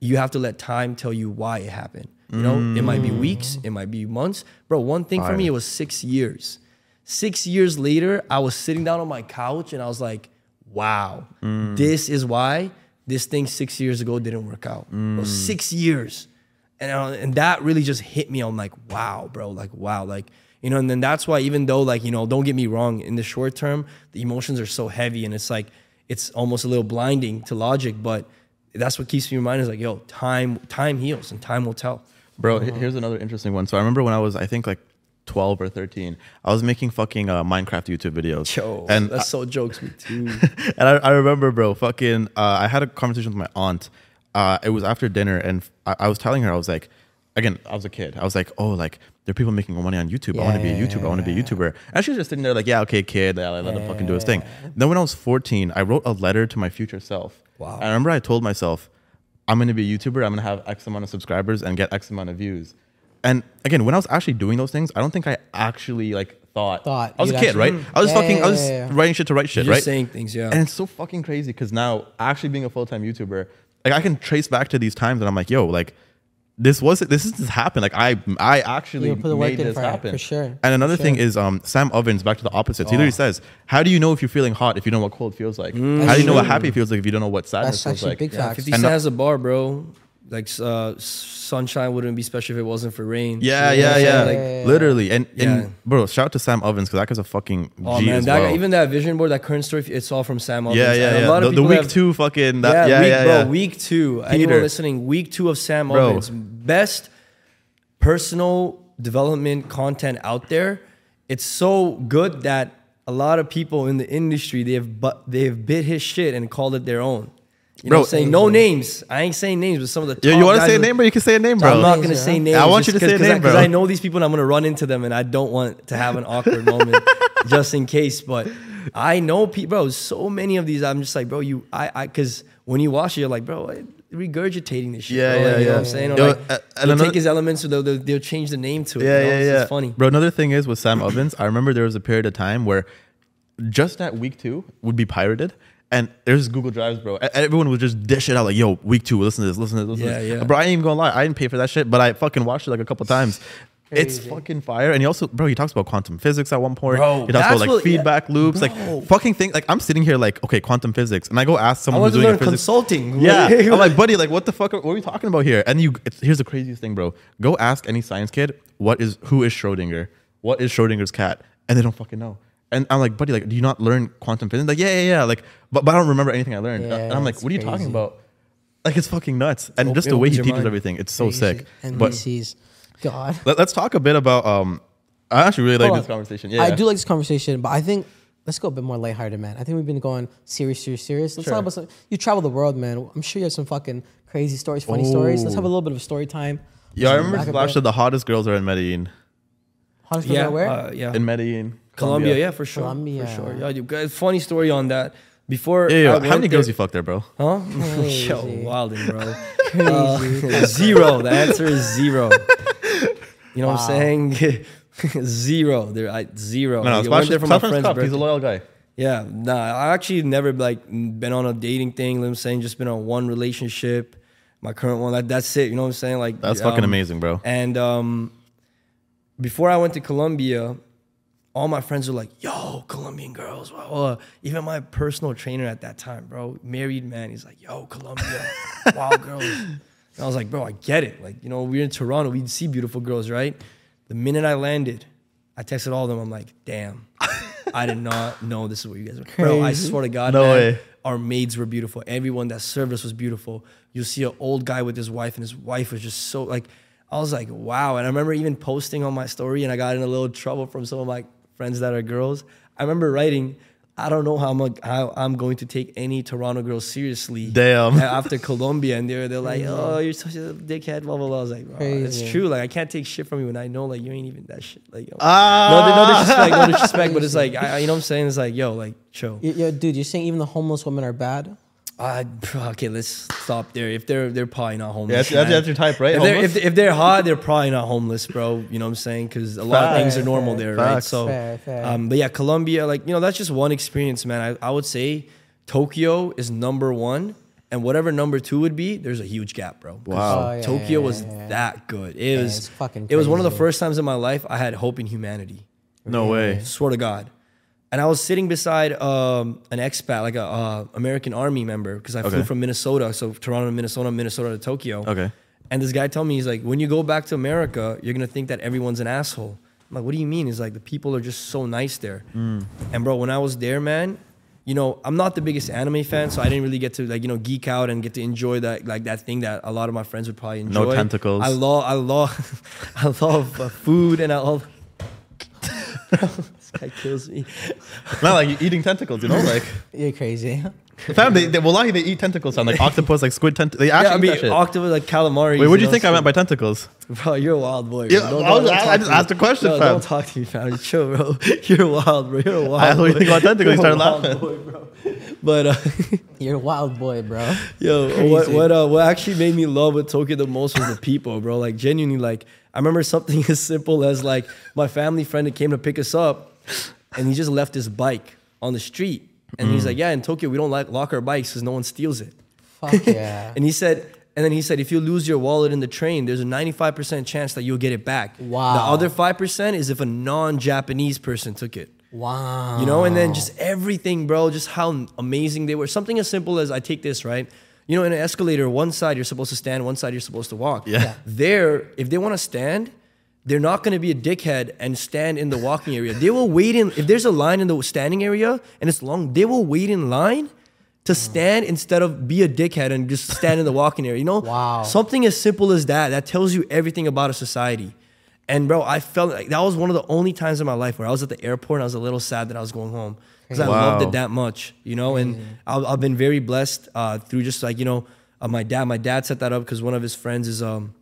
You have to let time tell you why it happened. You know, mm. it might be weeks, it might be months. Bro, one thing Fire. for me, it was six years. Six years later, I was sitting down on my couch and I was like, wow, mm. this is why this thing six years ago didn't work out. Mm. Well, six years. And, uh, and that really just hit me. I'm like, wow, bro, like, wow. Like, you know, and then that's why, even though, like, you know, don't get me wrong, in the short term, the emotions are so heavy and it's like, it's almost a little blinding to logic, but that's what keeps me in mind is like, yo, time, time heals and time will tell. Bro, uh-huh. here's another interesting one. So I remember when I was, I think like twelve or thirteen, I was making fucking uh, Minecraft YouTube videos. Yo, and that's I, so jokes me too. And I, I remember, bro, fucking, uh, I had a conversation with my aunt. Uh, it was after dinner and I, I was telling her, I was like, again, I was a kid. I was like, oh, like, there are people making money on YouTube. Yeah. I want to be a YouTuber. I want to be a YouTuber. And she was just sitting there like, yeah, okay, kid. Let yeah. him fucking do his thing. Then when I was fourteen, I wrote a letter to my future self. Wow. And I remember I told myself, I'm going to be a YouTuber. I'm going to have X amount of subscribers and get X amount of views. And again, when I was actually doing those things, I don't think I actually like thought. thought I was a kid, actually, right? I was yeah, fucking, yeah, I was yeah, yeah. writing shit to write shit, You're right? Just saying things, yeah. And it's so fucking crazy because now actually being a full-time YouTuber, like I can trace back to these times and I'm like, yo, like, This was this is this happened. Like I I actually made this happen. For sure. And another thing is um Sam Ovens, back to the opposites. Oh. He literally says, how do you know if you're feeling hot if you don't know what cold feels like? Mm. How do you know what happy feels like if you don't know what sadness feels like? That's actually big facts. fifty Cent has a bar, bro. Like uh, sunshine wouldn't be special if it wasn't for rain. Yeah, yeah, yeah. Like, yeah, yeah. Literally, and, yeah. and bro, shout out to Sam Ovens because that guy's a fucking oh, G man, as that well. Guy, even that vision board, that current story, it's all from Sam Ovens. Yeah, yeah, and yeah. A lot the, of the week have, two, fucking that, yeah, yeah, week, yeah, bro, yeah. Week two, anyone listening? Week two of Sam bro. Ovens, best personal development content out there. It's so good that a lot of people in the industry they have but they have bit his shit and called it their own. You bro, know what I'm saying? No names. I ain't saying names, but some of the top yeah, you want to say a name, bro? You can say a name, bro. I'm not going to say names. I want you to say a name, I, bro. Because I know these people and I'm going to run into them and I don't want to have an awkward moment just in case. But I know people, bro, so many of these, I'm just like, bro, you, I, I, because when you watch it, you're like, bro, I, regurgitating this shit. Yeah, bro. Yeah, like, yeah. You know what I'm saying? Or Yo, like, uh, they'll another, take his elements or they'll, they'll, they'll change the name to it. Yeah, you know? yeah, so yeah. It's funny. Bro, another thing is with Sam Ovens, I remember there was a period of time where just that week two would be pirated. And there's Google Drives, bro. Everyone would just dish it out like, yo, week two, listen to this, listen to this, listen yeah, to this. Yeah. Bro, I ain't even gonna lie. I didn't pay for that shit, but I fucking watched it like a couple times. Crazy. It's fucking fire. And he also, bro, he talks about quantum physics at one point. Bro, he talks about like what, feedback yeah. loops, bro. Like fucking things. Like I'm sitting here like, okay, quantum physics. And I go ask someone I who's doing learn physics. Consulting. Yeah. I'm like, buddy, like what the fuck, are, what are we talking about here? And you, it's, here's the craziest thing, bro. Go ask any science kid, what is, who is Schrodinger? What is Schrodinger's cat? And they don't fucking know. And I'm like, buddy, like, do you not learn quantum physics? Like, yeah, yeah, yeah. Like, but, but I don't remember anything I learned. Yeah, and I'm like, what are you crazy. talking about? Like, it's fucking nuts. And just the way he teaches mind. everything, it's so crazy. sick. And but he sees God. Let, let's talk a bit about, um, I actually really Hold like on. this conversation. Yeah, I do like this conversation, but I think, let's go a bit more lighthearted, man. I think we've been going serious, serious, serious. Let's sure. talk about something. You travel the world, man. I'm sure you have some fucking crazy stories, funny oh. stories. Let's have a little bit of a story time. Yeah, I remember Splash said the hottest girls are in Medellin. Hottest girls yeah, are where? Uh, yeah. In Medellin. Colombia, yeah, for sure. Colombia. For sure. Yeah, you guys, funny story on that. Before, yeah, yeah. how many girls you fucked there, bro? Huh? Yo, wilding, bro. uh, zero. The answer is zero. You know wow. what I'm saying? Zero. There, I zero. No, no, you Splash, there from my friend's friend's He's a loyal guy. Yeah, nah. I actually never like been on a dating thing. You know what I'm saying, just been on one relationship. My current one, like, that's it. You know what I'm saying? Like that's um, fucking amazing, bro. And um, before I went to Colombia. All my friends were like, yo, Colombian girls. Wow, wow. Even my personal trainer at that time, bro, married man. He's like, yo, Colombia, wild girls. And I was like, bro, I get it. Like, you know, we're in Toronto. We'd see beautiful girls, right? The minute I landed, I texted all of them. I'm like, damn, I did not know this is what you guys were. Bro, I swear to God, no man, way. Our maids were beautiful. Everyone that served us was beautiful. You'll see an old guy with his wife, and his wife was just so, like, I was like, wow. And I remember even posting on my story, and I got in a little trouble from some of my friends that are girls. I remember writing, I don't know how I'm, how I'm going to take any Toronto girl seriously. Damn. After Colombia, and they're they're like, oh, you're such a dickhead, blah blah blah. I was like, oh, it's true. Like I can't take shit from you, and I know like you ain't even that shit. Like, yo, ah. no, no disrespect, no disrespect, but it's like, I, you know what I'm saying? It's like, yo, like chill. Yo, dude, you're saying even the homeless women are bad? Uh, okay, let's stop there. If they're they're probably not homeless. Yeah, that's, that's your type, right? If they're, if, if they're hot, they're probably not homeless, bro. You know what I'm saying? Because a lot fair, of things are normal fair, there, facts. right? So, fair, fair. Um, but yeah, Colombia, like, you know, that's just one experience, man. I, I would say Tokyo is number one, and whatever number two would be, there's a huge gap, bro. Wow, oh, yeah, Tokyo yeah, was yeah, yeah. that good. It yeah, was fucking. It was one of the first times in my life I had hope in humanity. No right? way. I swear to God. And I was sitting beside um, an expat, like a uh, American Army member, because I okay. flew from Minnesota, so Toronto to Minnesota, Minnesota to Tokyo. Okay. And this guy told me, he's like, when you go back to America, you're gonna think that everyone's an asshole. I'm like, what do you mean? He's like, the people are just so nice there. Mm. And bro, when I was there, man, you know, I'm not the biggest anime fan, so I didn't really get to like, you know, geek out and get to enjoy that like that thing that a lot of my friends would probably enjoy. No tentacles. I love, I love, I love uh, food and I love. This guy kills me. Not like you're eating tentacles, you know, like you're crazy. Fam, they, they wallahi they eat tentacles, on like octopus, like squid tentacles. They actually yeah, I mean, eat octopus, like calamari. Wait, what do you, you think know? I meant by tentacles? Bro, you're a wild boy. Yeah, don't, don't, don't I, I just asked a question, no, fam. Don't talk to me, fam. Just chill, bro. You're wild, bro. You're a wild. I boy. What you think about tentacles? You start laughing, boy, bro. But uh, you're a wild boy, bro. Yo, crazy. what what uh, what actually made me love with Tokyo the most was the people, bro. Like genuinely, like I remember something as simple as like my family friend that came to pick us up, and he just left his bike on the street. And mm. he's like, yeah, in Tokyo, we don't like lock our bikes because no one steals it. Fuck yeah. And he said, and then he said, if you lose your wallet in the train, there's a ninety-five percent chance that you'll get it back. Wow. The other five percent is if a non-Japanese person took it. Wow. You know, and then just everything, bro, just how amazing they were. Something as simple as I take this, right? You know, in an escalator, one side you're supposed to stand, one side you're supposed to walk. Yeah. yeah. There, if they want to stand, they're not going to be a dickhead and stand in the walking area. They will wait in, if there's a line in the standing area and it's long, they will wait in line to stand instead of be a dickhead and just stand in the walking area. You know, wow. Something as simple as that, that tells you everything about a society. And bro, I felt like that was one of the only times in my life where I was at the airport and I was a little sad that I was going home because wow. I loved it that much, you know, and mm. I've, I've been very blessed uh, through just like, you know, uh, my dad, my dad set that up because one of his friends is um,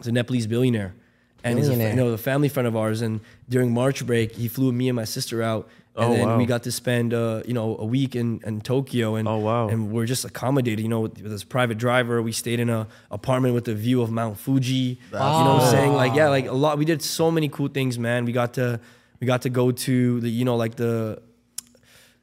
is a Nepalese billionaire. And he's a, you know, a family friend of ours. And during March break, he flew me and my sister out. And oh, then wow. we got to spend, uh, you know, a week in, in Tokyo. And, oh, wow. and we're just accommodated, you know, with, with this private driver. We stayed in an apartment with a view of Mount Fuji. Wow. You know what I'm saying? Like, yeah, like a lot. We did so many cool things, man. We got to we got to go to, the you know, like the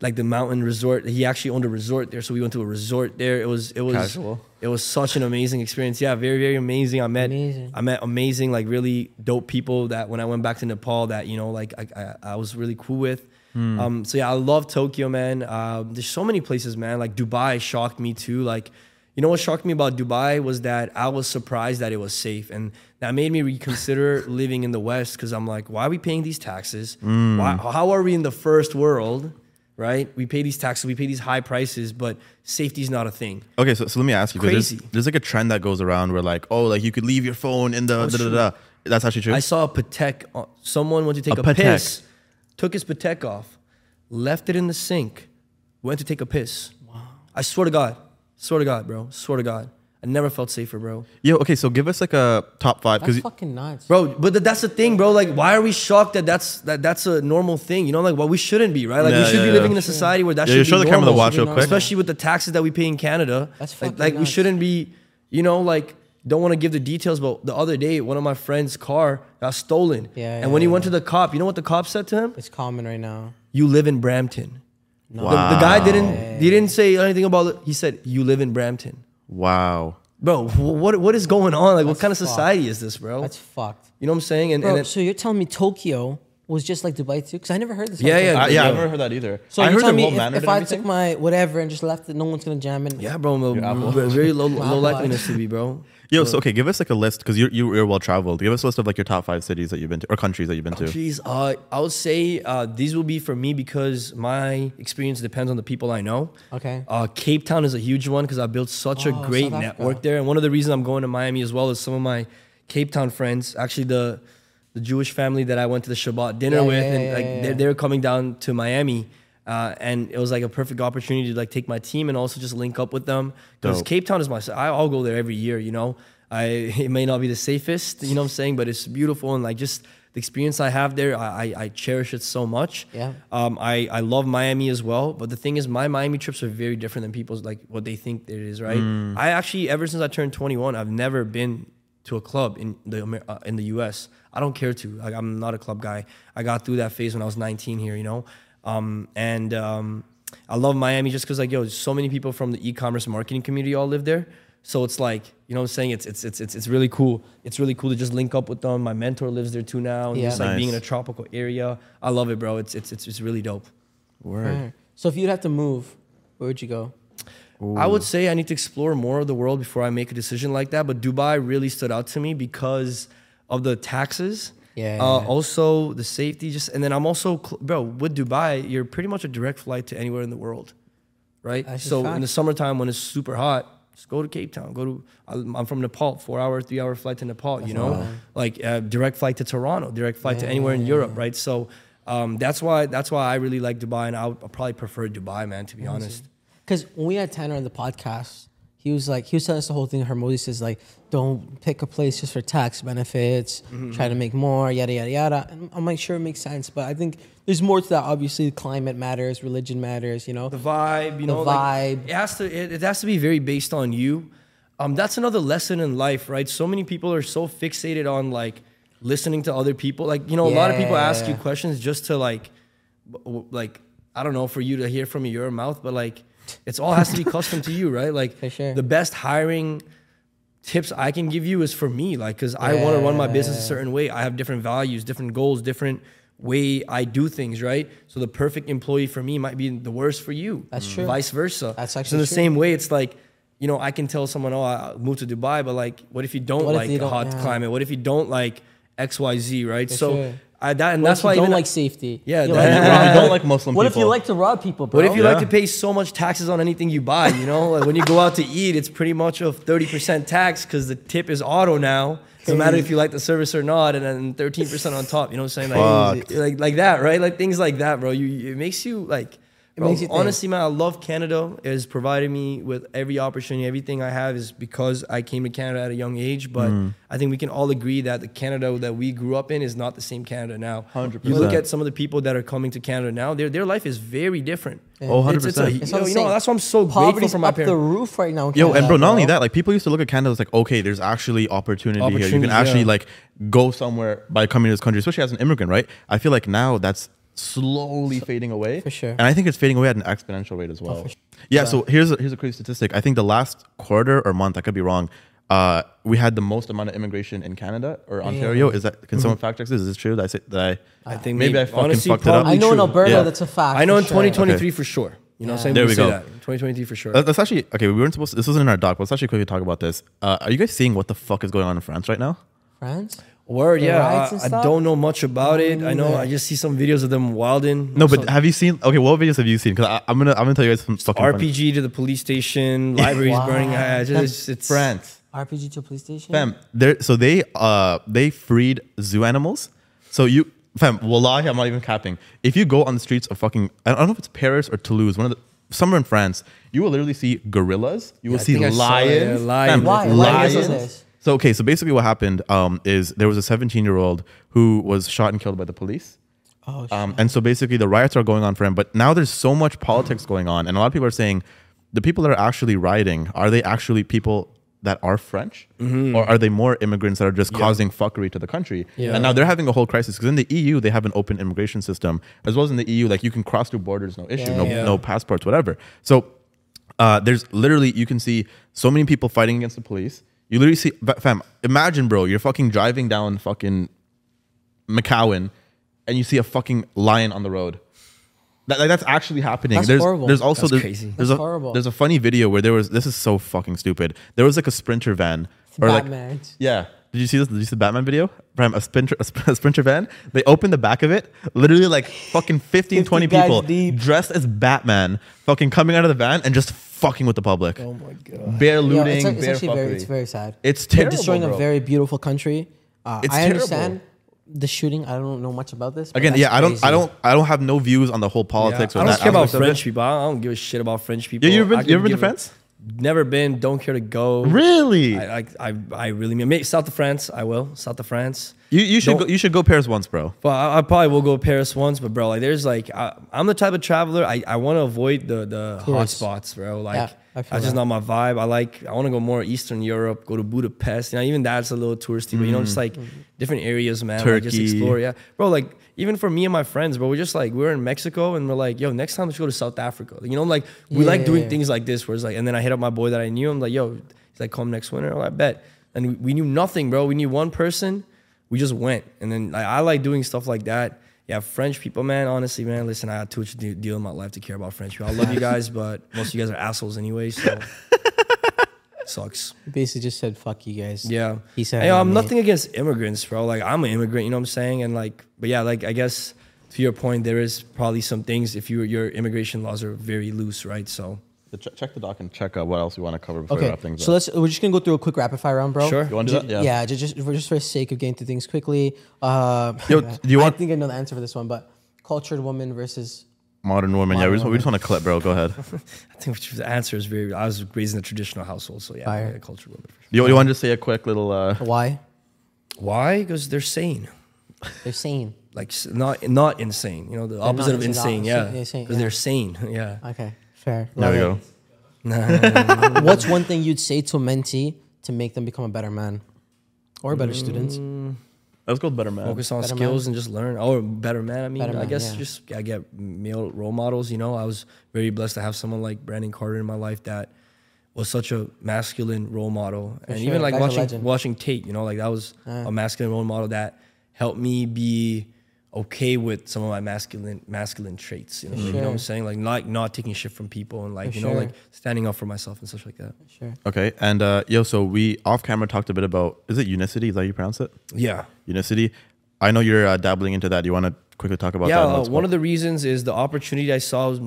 like the mountain resort. He actually owned a resort there. So we went to a resort there. It was, it was. Casual. It was such an amazing experience. Yeah, very, very amazing. I met amazing. I met amazing, like really dope people that when I went back to Nepal that, you know, like I, I, I was really cool with. Mm. Um, so yeah, I love Tokyo, man. Uh, there's so many places, man. Like Dubai shocked me too. Like, you know what shocked me about Dubai was that I was surprised that it was safe. And that made me reconsider living in the West because I'm like, why are we paying these taxes? Mm. Why, how are we in the first world? Right? We pay these taxes, we pay these high prices, but safety's not a thing. Okay, so, so let me ask you, crazy. There's, there's like a trend that goes around where like, oh, like you could leave your phone in the oh, da, da, da, da. That's actually true? I saw a Patek. Uh, someone went to take a, a piss, took his Patek off, left it in the sink, went to take a piss. Wow. I swear to God. Swear to God, bro. Swear to God. I never felt safer, bro. Yo, okay, so give us like a top five. That's fucking nuts. Bro, but th that's the thing, bro. Like, why are we shocked that that's, that that's a normal thing? You know, like, well, we shouldn't be, right? Like, yeah, we should yeah, be yeah. living in a society where that yeah, should be normal. Yeah, show the camera the watch real quick. Especially with the taxes that we pay in Canada. That's fucking Like, like we shouldn't be, you know, like, don't want to give the details, but the other day, one of my friend's car got stolen. Yeah, yeah, and when he yeah. went to the cop, you know what the cop said to him? It's common right now. You live in Brampton. No. Wow. The, the guy didn't, yeah. he didn't say anything about it. He said, you live in Brampton. Wow, bro, what what is going on? Like, that's what kind of society fucked. Is this, bro? That's fucked. You know what I'm saying? And, bro, and it, so you're telling me Tokyo was just like Dubai too? Because I never heard this. Yeah, yeah, I, yeah. I've never heard that either. So I you're heard telling me if, if I took my whatever and just left it, no one's gonna jam it. Yeah, bro, bro very low low likeliness to be, bro. Yo, so okay, give us like a list because you're you're well traveled. Give us a list of like your top five cities that you've been to or countries that you've been countries, to. Countries, uh, I would say uh, these will be for me because my experience depends on the people I know. Okay. Uh, Cape Town is a huge one because I built such oh, a great network there, and one of the reasons I'm going to Miami as well is some of my Cape Town friends, actually the the Jewish family that I went to the Shabbat dinner yeah, with, yeah, and yeah, like yeah, yeah. They're, they're coming down to Miami. Uh, and it was like a perfect opportunity to like take my team and also just link up with them because Cape Town is my, I'll go there every year, you know, I, it may not be the safest, you know what I'm saying, but it's beautiful. And like just the experience I have there, I, I cherish it so much. Yeah. Um, I, I love Miami as well. But the thing is my Miami trips are very different than people's like what they think it is. Right. Mm. I actually, ever since I turned twenty-one, I've never been to a club in the, uh, in the U S I don't care to, like, I'm not a club guy. I got through that phase when I was nineteen here, you know? Um, and um, I love Miami just because like, yo, so many people from the e-commerce marketing community all live there. So it's like, you know what I'm saying? It's, it's, it's, it's, it's really cool. It's really cool to just link up with them. My mentor lives there too now. And yeah. Just like nice. Being in a tropical area. I love it, bro. It's, it's, it's, it's really dope. Word. So if you'd have to move, where would you go? Ooh. I would say I need to explore more of the world before I make a decision like that. But Dubai really stood out to me because of the taxes. Yeah, yeah. Uh, also the safety, just and then I'm also bro with Dubai, you're pretty much a direct flight to anywhere in the world, right? That's so in the summertime when it's super hot, just go to Cape Town. Go to I'm from Nepal, four hour, three hour flight to Nepal. That's you know, right. like uh, direct flight to Toronto, direct flight yeah, to anywhere yeah, in yeah. Europe, right? So um, that's why that's why I really like Dubai, and I would I'll probably prefer Dubai, man, to be mm-hmm. honest. Because when we had Tanner on the podcast, he was like, he was telling us the whole thing. Hermosey says like, don't pick a place just for tax benefits, mm-hmm. try to make more, yada, yada, yada. And I'm like, sure, it makes sense. But I think there's more to that. Obviously, climate matters, religion matters, you know. The vibe, you the know. The vibe. Like, it, has to, it, it has to be very based on you. Um, that's another lesson in life, right? So many people are so fixated on like listening to other people. Like, you know, yeah. a lot of people ask you questions just to like, like, I don't know, for you to hear from your mouth, but like, it's all has to be custom to you, right? Like for sure. The best hiring tips I can give you is for me, like, because yeah. I want to run my business a certain way. I have different values, different goals, different way I do things, right? So the perfect employee for me might be the worst for you. That's mm. true. Vice versa. That's actually so in the true. Same way, it's like, you know, I can tell someone, oh, I moved to Dubai, but like, what if you don't what like a don't, hot yeah. climate? What if you don't like X, Y, Z, right? For so. Sure. I, that, and what that's if you why don't I, like safety. Yeah, you like, don't like Muslim what people. What if you like to rob people, bro? What if you yeah. like to pay so much taxes on anything you buy? You know, like when you go out to eat, it's pretty much a thirty percent tax because the tip is auto now. It doesn't matter if you like the service or not, and then thirteen percent on top. You know what I'm saying? Like, like, like that, right? Like things like that, bro. You, it makes you like. Bro, it makes you honestly, think. Man, I love Canada. It has provided me with every opportunity. Everything I have is because I came to Canada at a young age. But mm. I think we can all agree that the Canada that we grew up in is not the same Canada now. one hundred percent. You look at some of the people that are coming to Canada now, their their life is very different. Yeah. Oh, one hundred percent. It's, it's a, it's you know, you know, that's why I'm so Poverty's grateful for my up parents. The roof right now in Canada, yo, and bro, not bro. only that, like people used to look at Canada as like, okay, there's actually opportunity here. You can actually yeah. like go somewhere by coming to this country, especially as an immigrant, right? I feel like now that's slowly so, fading away for sure, and I think it's fading away at an exponential rate as well. Oh, sure. yeah, yeah. So here's a, here's a crazy statistic. I think the last quarter or month, I could be wrong. Uh, we had the most amount of immigration in Canada or Ontario. Yeah. Is that can mm-hmm. someone fact check this? Is this true? That I say that I. I think maybe, maybe I fucking honestly, fucked it up. I know in Alberta yeah. that's a fact. I know in twenty twenty-three okay. for sure. You know, yeah. saying there we go. That. twenty twenty-three for sure. That's actually okay. We weren't supposed to, this wasn't in our doc, but let's actually quickly talk about this. Uh, are you guys seeing what the fuck is going on in France right now? France. Word, the yeah. I, I don't know much about it. I know. I just see some videos of them wilding. No, but something. Have you seen? Okay, what videos have you seen? Because I'm gonna, I'm gonna tell you guys some fucking R P G funny. To the police station, libraries wow. burning. I just, it's France. R P G to police station. Fam, there. So they, uh, they freed zoo animals. So you, fam, wallahi, I'm not even capping. If you go on the streets of fucking, I don't know if it's Paris or Toulouse, one of the. Somewhere in France, you will literally see gorillas. You will yeah, see lions. Saw, yeah, lions. Fam, Why? lions. lions. So, okay, so basically what happened um, is there was a seventeen-year-old who was shot and killed by the police. Oh, um, and so basically the riots are going on for him. But now there's so much politics going on. And a lot of people are saying, the people that are actually rioting, are they actually people that are French? Mm-hmm. Or are they more immigrants that are just yeah. causing fuckery to the country? Yeah. And now they're having a whole crisis. Because in the E U, they have an open immigration system. As well as in the E U, like you can cross through borders, no issue, yeah. no, yeah. no passports, whatever. So uh, there's literally, you can see so many people fighting against the police. You literally see, fam, imagine, bro, you're fucking driving down fucking McCowan and you see a fucking lion on the road. That, like, that's actually happening. That's there's, horrible. There's also, that's there's, crazy. There's, that's a, horrible. There's a funny video where there was, this is so fucking stupid. There was like a Sprinter van. It's or Batman. Like, yeah. Did you see this? Did you see the Batman video? Prime, a, sprinter, a Sprinter van. They opened the back of it. Literally like fucking fifteen, twenty people deep. Dressed as Batman fucking coming out of the van and just fucking with the public. Oh my God. Bear looting, yeah, it's, like, it's bear fuckery. Very, it's very sad. It's terrible, They're destroying bro. a very beautiful country. Uh, it's I terrible. understand the shooting. I don't know much about this. Again, yeah, I don't, crazy. I don't, I don't have no views on the whole politics. Yeah, or I don't that. care about French people. I don't give a shit about French people. Yeah, you ever been, you ever been to France? A, Never been. Don't care to go. Really? I I, I, I really mean maybe South of France. I will South of France. You you should go, you should go Paris once, bro. But I, I probably will go Paris once. But bro, like there's like I, I'm the type of traveler. I, I want to avoid the the hot spots, bro. Like yeah, that's that. just not my vibe. I like I want to go more Eastern Europe. Go to Budapest. You know, even that's a little touristy. Mm. But you know, just like mm. different areas, man. Turkey. Like, just explore, yeah, bro. Like. Even for me and my friends, bro, we're just like, we're in Mexico and we're like, yo, next time let's go to South Africa. You know, like, we yeah, like doing yeah. things like this where it's like, and then I hit up my boy that I knew. I'm like, yo, he's like, come next winter. I'm like, I bet. And we, we knew nothing, bro. We knew one person. We just went. And then I, I like doing stuff like that. yeah, French people, man, honestly, man, listen, I had too much to deal in my life to care about French people. I love you guys, but most of you guys are assholes anyway, so sucks. Basically just said, fuck you guys. Yeah. He said, hey, I'm mate. nothing against immigrants, bro. Like, I'm an immigrant, you know what I'm saying? And like, but yeah, like, I guess to your point, there is probably some things if you, your immigration laws are very loose, right? So. Check the doc and check out what else we want to cover before okay. we wrap things up. So let's, we're just going to go through a quick rapid fire round, bro. Sure. You want to do that? Yeah. Yeah, just, just for the sake of getting through things quickly. Uh, Yo, do you I want think I know the answer for this one, but cultured woman versus... Modern woman. Modern yeah, we just, we just want to clip, bro. Go ahead. I think the answer is very... I was raised in a traditional household, so yeah, a cultured woman. For sure. You, you want to just say a quick little... Uh, Why? Why? Because they're sane. They're sane. Like, not not insane. You know, the they're opposite of insane, yeah. Because yeah. they're sane, yeah. Okay. Fair. There we go. What's one thing you'd say to a mentee to make them become a better man or a better mm. student? Let's go with better man. Focus on better skills man. and just learn. Or oh, better man. I mean, better I man, guess yeah. just I get male role models. You know, I was very blessed to have someone like Brandon Carter in my life that was such a masculine role model, For and sure. even like That's watching watching Tate. You know, like that was uh. a masculine role model that helped me be okay with some of my masculine masculine traits, you know, sure. you know what I'm saying, like not not taking shit from people and like for you know sure. like standing up for myself and stuff like that. Sure. Okay, and uh, yo, so we off camera talked a bit about is it Unicity? Is that how you pronounce it? Yeah, Unicity. I know you're uh, dabbling into that. Do you want to quickly talk about yeah, that? Yeah, uh, one of the reasons is the opportunity I saw was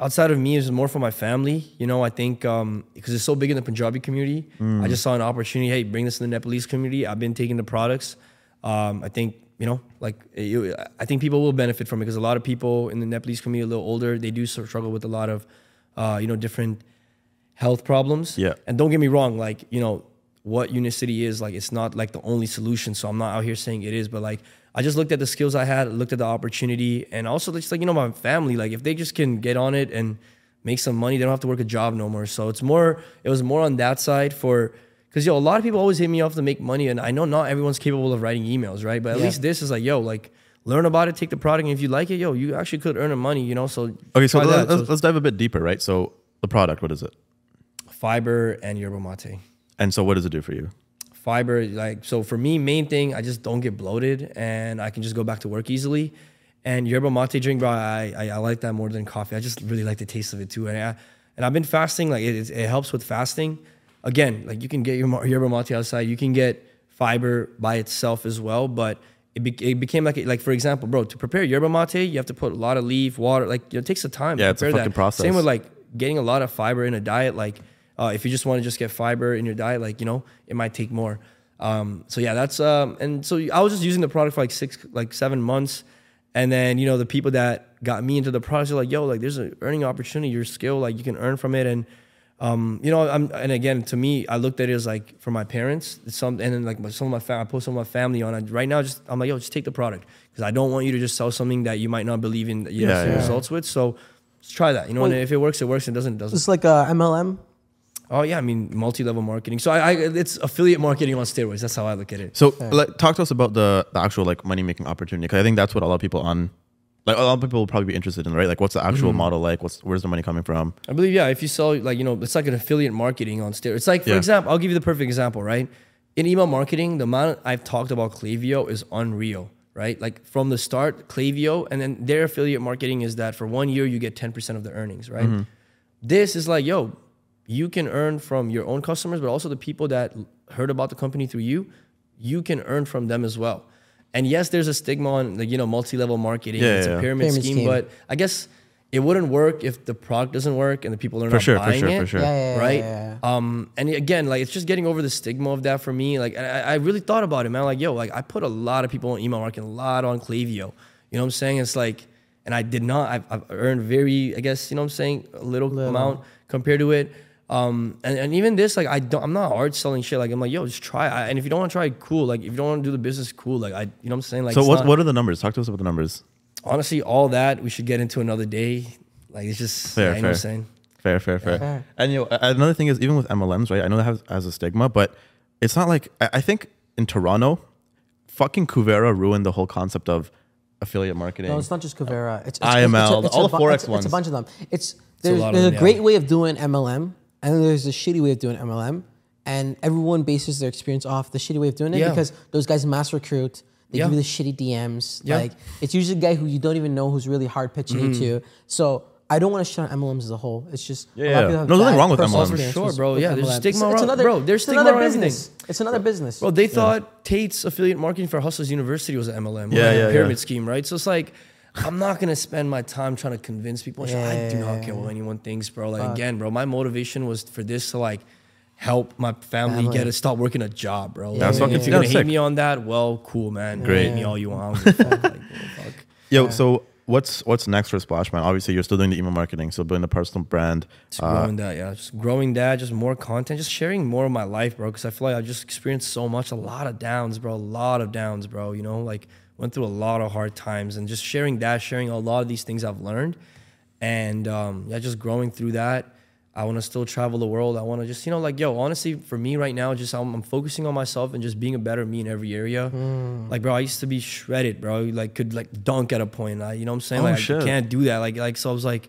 outside of me is more for my family. You know, I think um, because it's so big in the Punjabi community, mm. I just saw an opportunity. Hey, bring this in the Nepalese community. I've been taking the products. Um, I think. You know, like it, I think people will benefit from it because a lot of people in the Nepalese community, a little older, they do sort of struggle with a lot of, uh, you know, different health problems. Yeah. And don't get me wrong, like, you know, what Unicity is, like, it's not like the only solution. So I'm not out here saying it is, but like, I just looked at the skills I had, looked at the opportunity, and also just like, you know, my family, like, if they just can get on it and make some money, they don't have to work a job no more. So it's more, it was more on that side for. Because, yo, a lot of people always hit me off to make money, and I know not everyone's capable of writing emails, right? But at yeah. least this is like, yo, like, learn about it, take the product, and if you like it, yo, you actually could earn money, you know? So Okay, so let's, let's, let's dive a bit deeper, right? So the product, what is it? Fiber and yerba mate. And so what does it do for you? Fiber, like, so for me, main thing, I just don't get bloated, and I can just go back to work easily. And yerba mate drink, bro, I, I, I like that more than coffee. I just really like the taste of it, too. And, I, and I've been fasting. Like, it, it helps with fasting. Again, like you can get your yerba mate outside, you can get fiber by itself as well, but it, be, it became like, a, like for example, bro, to prepare yerba mate, you have to put a lot of leaf, water, like you know, it takes a time. Yeah, to it's a fucking that. process. Same with like getting a lot of fiber in a diet, like uh, if you just want to just get fiber in your diet, like, you know, it might take more. Um, so yeah, that's, um, and so I was just using the product for like six, like seven months. And then, you know, the people that got me into the product are like, yo, like there's an earning opportunity, your skill, like you can earn from it. And Um, you know, I'm, and again, to me, I looked at it as like for my parents, it's some, and then like some of my family, I post some of my family on it right now. Just, I'm like, yo, just take the product because I don't want you to just sell something that you might not believe in, you yeah, know, yeah. results with. So just try that, you know, well, and if it works, it works. And doesn't, it doesn't. It's like a M L M. Oh yeah. I mean, multi-level marketing. So I, I, it's affiliate marketing on steroids. That's how I look at it. So yeah. like, talk to us about the, the actual like money-making opportunity. Cause I think that's what a lot of people on. Like a lot of people will probably be interested in, right? Like what's the actual mm-hmm. model like? What's where's the money coming from? I believe, yeah, if you sell like, you know, it's like an affiliate marketing on steroids. It's like, for yeah. example, I'll give you the perfect example, right? In email marketing, the amount I've talked about Klaviyo is unreal, right? Like from the start, Klaviyo, and then their affiliate marketing is that for one year, you get ten percent of the earnings, right? Mm-hmm. This is like, yo, you can earn from your own customers, but also the people that heard about the company through you, you can earn from them as well. And yes, there's a stigma on like, you know, multi-level marketing. Yeah, it's yeah. a pyramid, pyramid scheme, scheme, but I guess it wouldn't work if the product doesn't work and the people are for not sure, buying for sure, it, for sure. Yeah, yeah, right? Yeah, yeah. Um, and again, like it's just getting over the stigma of that for me. Like I, I really thought about it, man. Like yo, like I put a lot of people on email marketing, a lot on Klaviyo. You know what I'm saying? It's like, and I did not. I've, I've earned very, I guess you know what I'm saying, a little, little. amount compared to it. Um, and, and even this, like, I don't, I'm not hard selling shit. Like, I'm like, yo, just try. I, and if you don't want to try, cool. Like, if you don't want to do the business, cool. Like, I, you know what I'm saying? Like, so what, not, what are the numbers? Talk to us about the numbers. Honestly, all that we should get into another day. Like, it's just, fair, yeah, fair. You know what I'm saying? Fair, fair, fair. Yeah, fair. And, you know, another thing is even with M L Ms, right? I know that has, has a stigma, but it's not like, I, I think in Toronto, fucking Kuvera ruined the whole concept of affiliate marketing. No, it's not just Kuvera. It's, it's I M L, it's a, it's all a, the Forex it's, ones. It's a bunch of them. It's, there's, it's a, there's them, a great yeah. way of doing M L M. And there's a shitty way of doing M L M, and everyone bases their experience off the shitty way of doing it yeah. because those guys mass recruit. They yeah. give you the shitty D Ms. Yeah. Like, it's usually a guy who you don't even know who's really hard pitching mm. you to. So I don't want to shut on M L Ms as a whole. It's just yeah, yeah. no, nothing wrong with M L Ms. For sure, bro. Yeah, there's stigma around. It's another, bro, there's stigma around everything. It's another business. Bro, they thought yeah. Tate's affiliate marketing for Hustlers University was an M L M, yeah, right? yeah, a pyramid yeah. scheme, right? So it's like, I'm not gonna spend my time trying to convince people. Yeah, I do not care what anyone thinks, bro. Like, fuck. Again, bro, my motivation was for this to like help my family yeah, like, get to stop working a job, bro. Like, that's fucking yeah, yeah, yeah. You're gonna hate me on that? Well, cool, man. Great. Hate me all you want. Fuck, like, fuck. Yo, yeah. so. What's what's next for Splashman? Obviously, you're still doing the email marketing, so doing the personal brand. Just uh, growing that, yeah. Just growing that, just more content, just sharing more of my life, bro, because I feel like I just experienced so much, a lot of downs, bro, a lot of downs, bro, you know, like went through a lot of hard times and just sharing that, sharing a lot of these things I've learned. And um, yeah, just growing through that. I want to still travel the world. I want to just, you know, like, yo, honestly, for me right now, just I'm, I'm focusing on myself and just being a better me in every area. Mm. Like, bro, I used to be shredded, bro. Like, could, like, dunk at a point. I, you know what I'm saying? Oh, like, shit. I can't do that. Like, like, so I was like,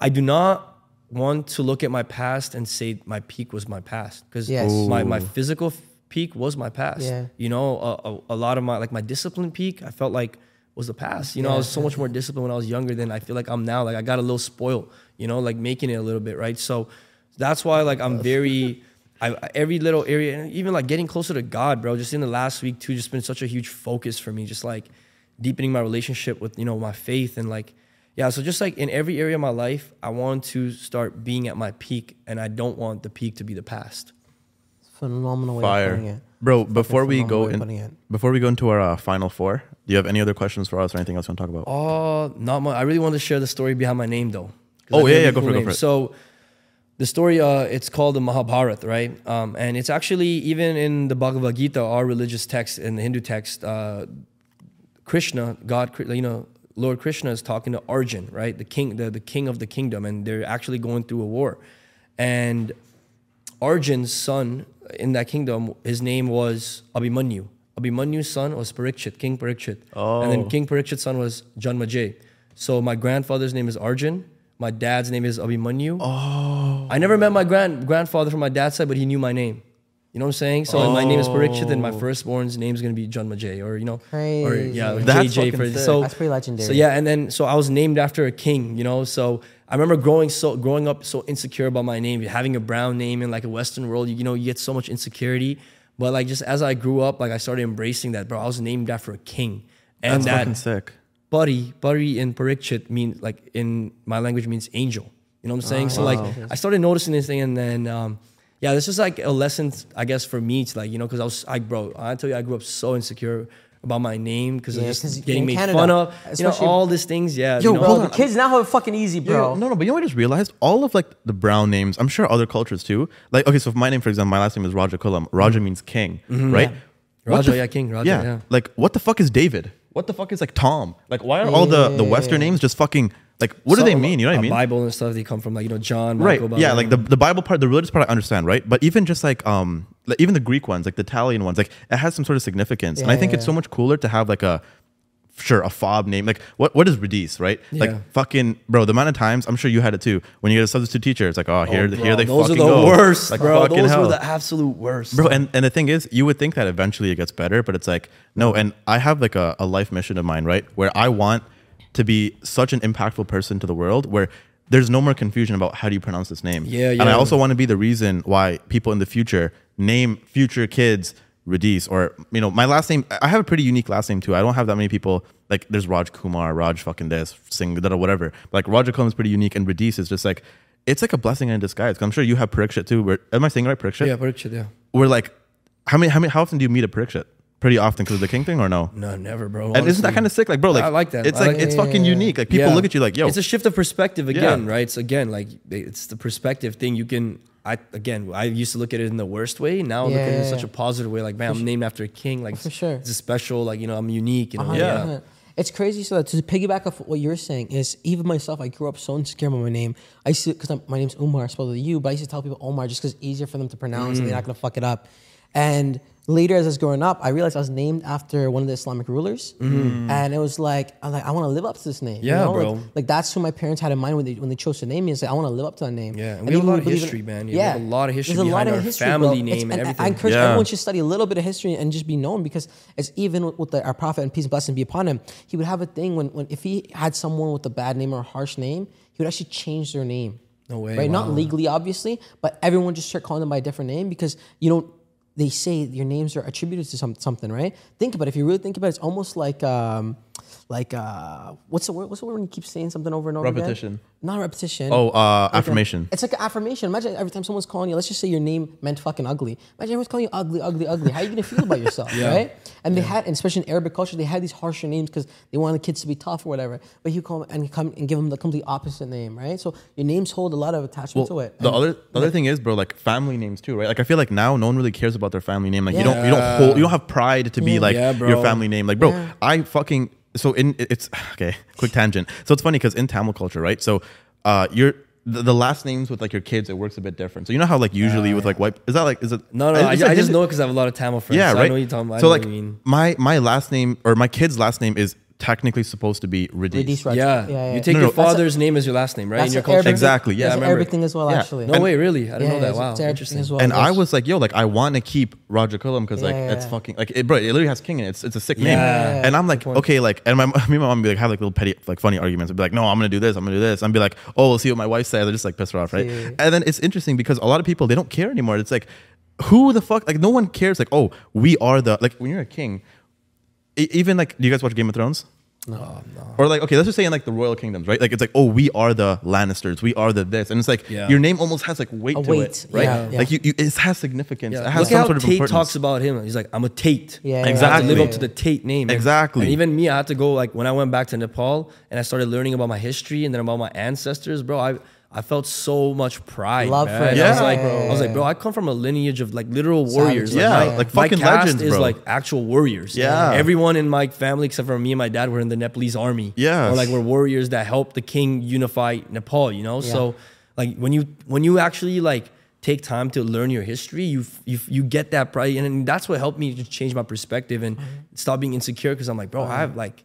I do not want to look at my past and say my peak was my past. Because yes. my, my physical peak was my past. Yeah. You know, a, a, a lot of my, like, my discipline peak, I felt like was the past. You know, yeah. I was so much more disciplined when I was younger than I feel like I'm now. Like, I got a little spoiled. You know, like making it a little bit, right? So that's why, like, I'm very, I, every little area, and even like getting closer to God, bro, just in the last week too, just been such a huge focus for me, just like deepening my relationship with, you know, my faith and like, yeah, so just like in every area of my life, I want to start being at my peak and I don't want the peak to be the past. Phenomenal way Fire. Of putting it. Bro, it's before we go in, before we go into our uh, final four, do you have any other questions for us or anything else you want to talk about? Oh, uh, not much. I really want to share the story behind my name though. Oh, yeah, yeah, go for it, go for it. So the story, uh, it's called the Mahabharata, right? Um, and it's actually, even in the Bhagavad Gita, our religious text, in the Hindu text, uh, Krishna, God, you know, Lord Krishna is talking to Arjun, right? The king, the, the king of the kingdom, and they're actually going through a war. And Arjun's son in that kingdom, his name was Abhimanyu. Abhimanyu's son was Parikshit, King Parikshit. Oh. And then King Parikshit's son was Janma Jay. So my grandfather's name is Arjun. My dad's name is Abhimanyu. Oh. I never met my grand grandfather from my dad's side, but he knew my name. You know what I'm saying? So oh. my name is Parikshit, and my firstborn's name is going to be Janma Jay, or, you know, Crazy. Or, yeah, that's J J. For, so, that's pretty legendary. So, yeah, and then, so I was named after a king, you know? So I remember growing so growing up so insecure about my name. Having a brown name in, like, a Western world, you, you know, you get so much insecurity. But, like, just as I grew up, like, I started embracing that, bro. I was named after a king. And that's that, fucking sick. Pari, Pari in Parikshit means, like, in my language means angel. You know what I'm saying? Oh, so, wow. like, I started noticing this thing, and then, um, yeah, this is, like, a lesson, I guess, for me to, like, you know, because I was, I, bro, I tell you, I grew up so insecure about my name because yeah, I'm just getting made Canada, fun of, you know, all these things, yeah. Yo, you know, bro, the kids now have it fucking easy, bro. Yeah, no, no, but you know what I just realized? All of, like, the brown names, I'm sure other cultures, too. Like, okay, so if my name, for example, my last name is Roger Cullum. Roger mm-hmm. means king, mm-hmm, right? Yeah. Roger, yeah, king, Roger, yeah. yeah. Like, what the fuck is David? What the fuck is like Tom? Like, why are yeah, all the, the Western names just fucking like, what so do they mean? You know what I mean? Bible and stuff, they come from like, you know, John, Michael, right? Yeah, like the, the Bible part, the religious part, I understand, right? But even just like, um, like even the Greek ones, like the Italian ones, like it has some sort of significance. Yeah, and I think yeah. it's so much cooler to have like a, sure, a fob name. Like, what, what is Radice, right? Yeah. Like, fucking, bro, the amount of times, I'm sure you had it too, when you get a substitute teacher, it's like, oh, here, oh, bro, here they those fucking are the go. Worst, like, bro, those hell. Were the absolute worst. Bro, and, and the thing is, you would think that eventually it gets better, but it's like, no, and I have like a, a life mission of mine, right? Where I want to be such an impactful person to the world where there's no more confusion about how do you pronounce this name. Yeah, yeah. And I also want to be the reason why people in the future name future kids Radice, or, you know, my last name, I have a pretty unique last name too. I don't have that many people, like there's Raj Kumar, Raj fucking this, Singh, whatever. Like Roger Cullum is pretty unique, and Radice is just like, it's like a blessing in disguise. I'm sure you have Parikshit too. Where, am I saying right, Parikshit? Yeah, Parikshit, yeah. We're like, how many, how many, how often do you meet a Parikshit? Pretty often because of the king thing, or no? No, never, bro. Honestly. And isn't that kind of sick? Like, bro, like, I like that. It's I like, like yeah, it's yeah, fucking yeah. unique. Like people yeah. look at you like, yo. It's a shift of perspective again, yeah. right? It's again, like it's the perspective thing. You can, I, again, I used to look at it in the worst way. Now I yeah, look at it in yeah. such a positive way. Like, man, for I'm named after a king. Like, for sure. It's a special, like, you know, I'm unique. You know? uh-huh, yeah. yeah. It's crazy. So that, to piggyback off what you're saying is, even myself, I grew up so insecure about my name. I used to, because my name's Umar, spelled with a U, but I used to tell people Omar just because it's easier for them to pronounce mm. and they're not going to fuck it up. And later, as I was growing up, I realized I was named after one of the Islamic rulers, mm. and it was like, I'm like, I want to live up to this name. Yeah, you know? bro. Like, like that's who my parents had in mind when they when they chose to name me. It's like, I want to live up to that name. Yeah, and we have a lot of history, in, man. You yeah, have a lot of history There's behind a lot of our history, family bro. name it's, and, and everything. I encourage yeah. everyone to study a little bit of history and just be known, because it's even with the, our prophet, and peace and blessing be upon him, he would have a thing when when if he had someone with a bad name or a harsh name, he would actually change their name. No way. Right? Wow. Not legally, obviously, but everyone just start calling them by a different name, because you don't. They say your names are attributed to some, something, right? Think about it. If you really think about it, it's almost like, um, like uh, what's the word? What's the word when you keep saying something over and over repetition. again? Repetition. Not repetition. Oh, uh, like affirmation. A, it's like an affirmation. Imagine every time someone's calling you, let's just say your name meant fucking ugly. Imagine everyone's calling you ugly, ugly, ugly. How are you going to feel about yourself, yeah. right? And yeah. they had, and especially in Arabic culture, they had these harsher names because they wanted the kids to be tough or whatever. But you call them and come and give them the complete opposite name, right? So your names hold a lot of attachment well, to it. The and, other the yeah. other thing is, bro, like family names too, right? Like I feel like now no one really cares about their family name, like yeah. you don't you don't hold, you don't have pride to be yeah. like yeah, your family name, like bro yeah. I fucking so in it's okay quick tangent so it's funny because in Tamil culture, right, so uh you're the, the last names with like your kids, it works a bit different. So you know how like usually yeah, with yeah. like white, is that like, is it no no I, I, I just know because I have a lot of Tamil friends, yeah so right I know what you're talking about. So like mean. my my last name or my kid's last name is technically supposed to be Radice. Yeah. Yeah, yeah, you take no, your no, father's a, name as your last name, right? In your culture, Arabic, exactly. Yeah, that's I remember everything as well. Yeah. Actually, no and, way, really, I didn't yeah, know that. Wow, interesting. As well, and I was like, yo, like I want to keep Roger Cullum because yeah, like yeah, it's yeah. fucking like it, bro. It literally has king in it. It's, it's a sick yeah, name. Yeah, yeah, and I'm like, okay, like, and my me and my mom would be like have like little petty like funny arguments. I'd be like, no, I'm gonna do this. I'm gonna do this. I'd be like, oh, we'll see what my wife says. I just like piss her off, right? See. And then it's interesting because a lot of people, they don't care anymore. It's like, who the fuck? Like no one cares. Like oh, we are the like when you're a king. Even like, do you guys watch Game of Thrones? No, oh, no. Or like, okay, let's just say in like the royal kingdoms, right? Like it's like, oh, we are the Lannisters, we are the this, and it's like yeah. your name almost has like weight a to weight. it, right? Yeah, yeah. Like you, you, it has significance. Yeah. It has Look some how sort of Tate importance. talks about him. He's like, I'm a Tate. Yeah, yeah. exactly. I have to live yeah, yeah. up to the Tate name. Exactly. And, and even me, I had to go like when I went back to Nepal and I started learning about my history and then about my ancestors, bro. I I felt so much pride. Love for yeah. I was like, bro. I was like, bro, I come from a lineage of like literal warriors. Like, yeah, my, like fucking my cast legends, bro. Is like actual warriors. Yeah. Everyone in my family except for me and my dad were in the Nepalese army. Yeah. Or like we're warriors that helped the king unify Nepal, you know? Yeah. So like when you when you actually like take time to learn your history, you you you get that pride. And that's what helped me to change my perspective and stop being insecure, because I'm like, bro, I have like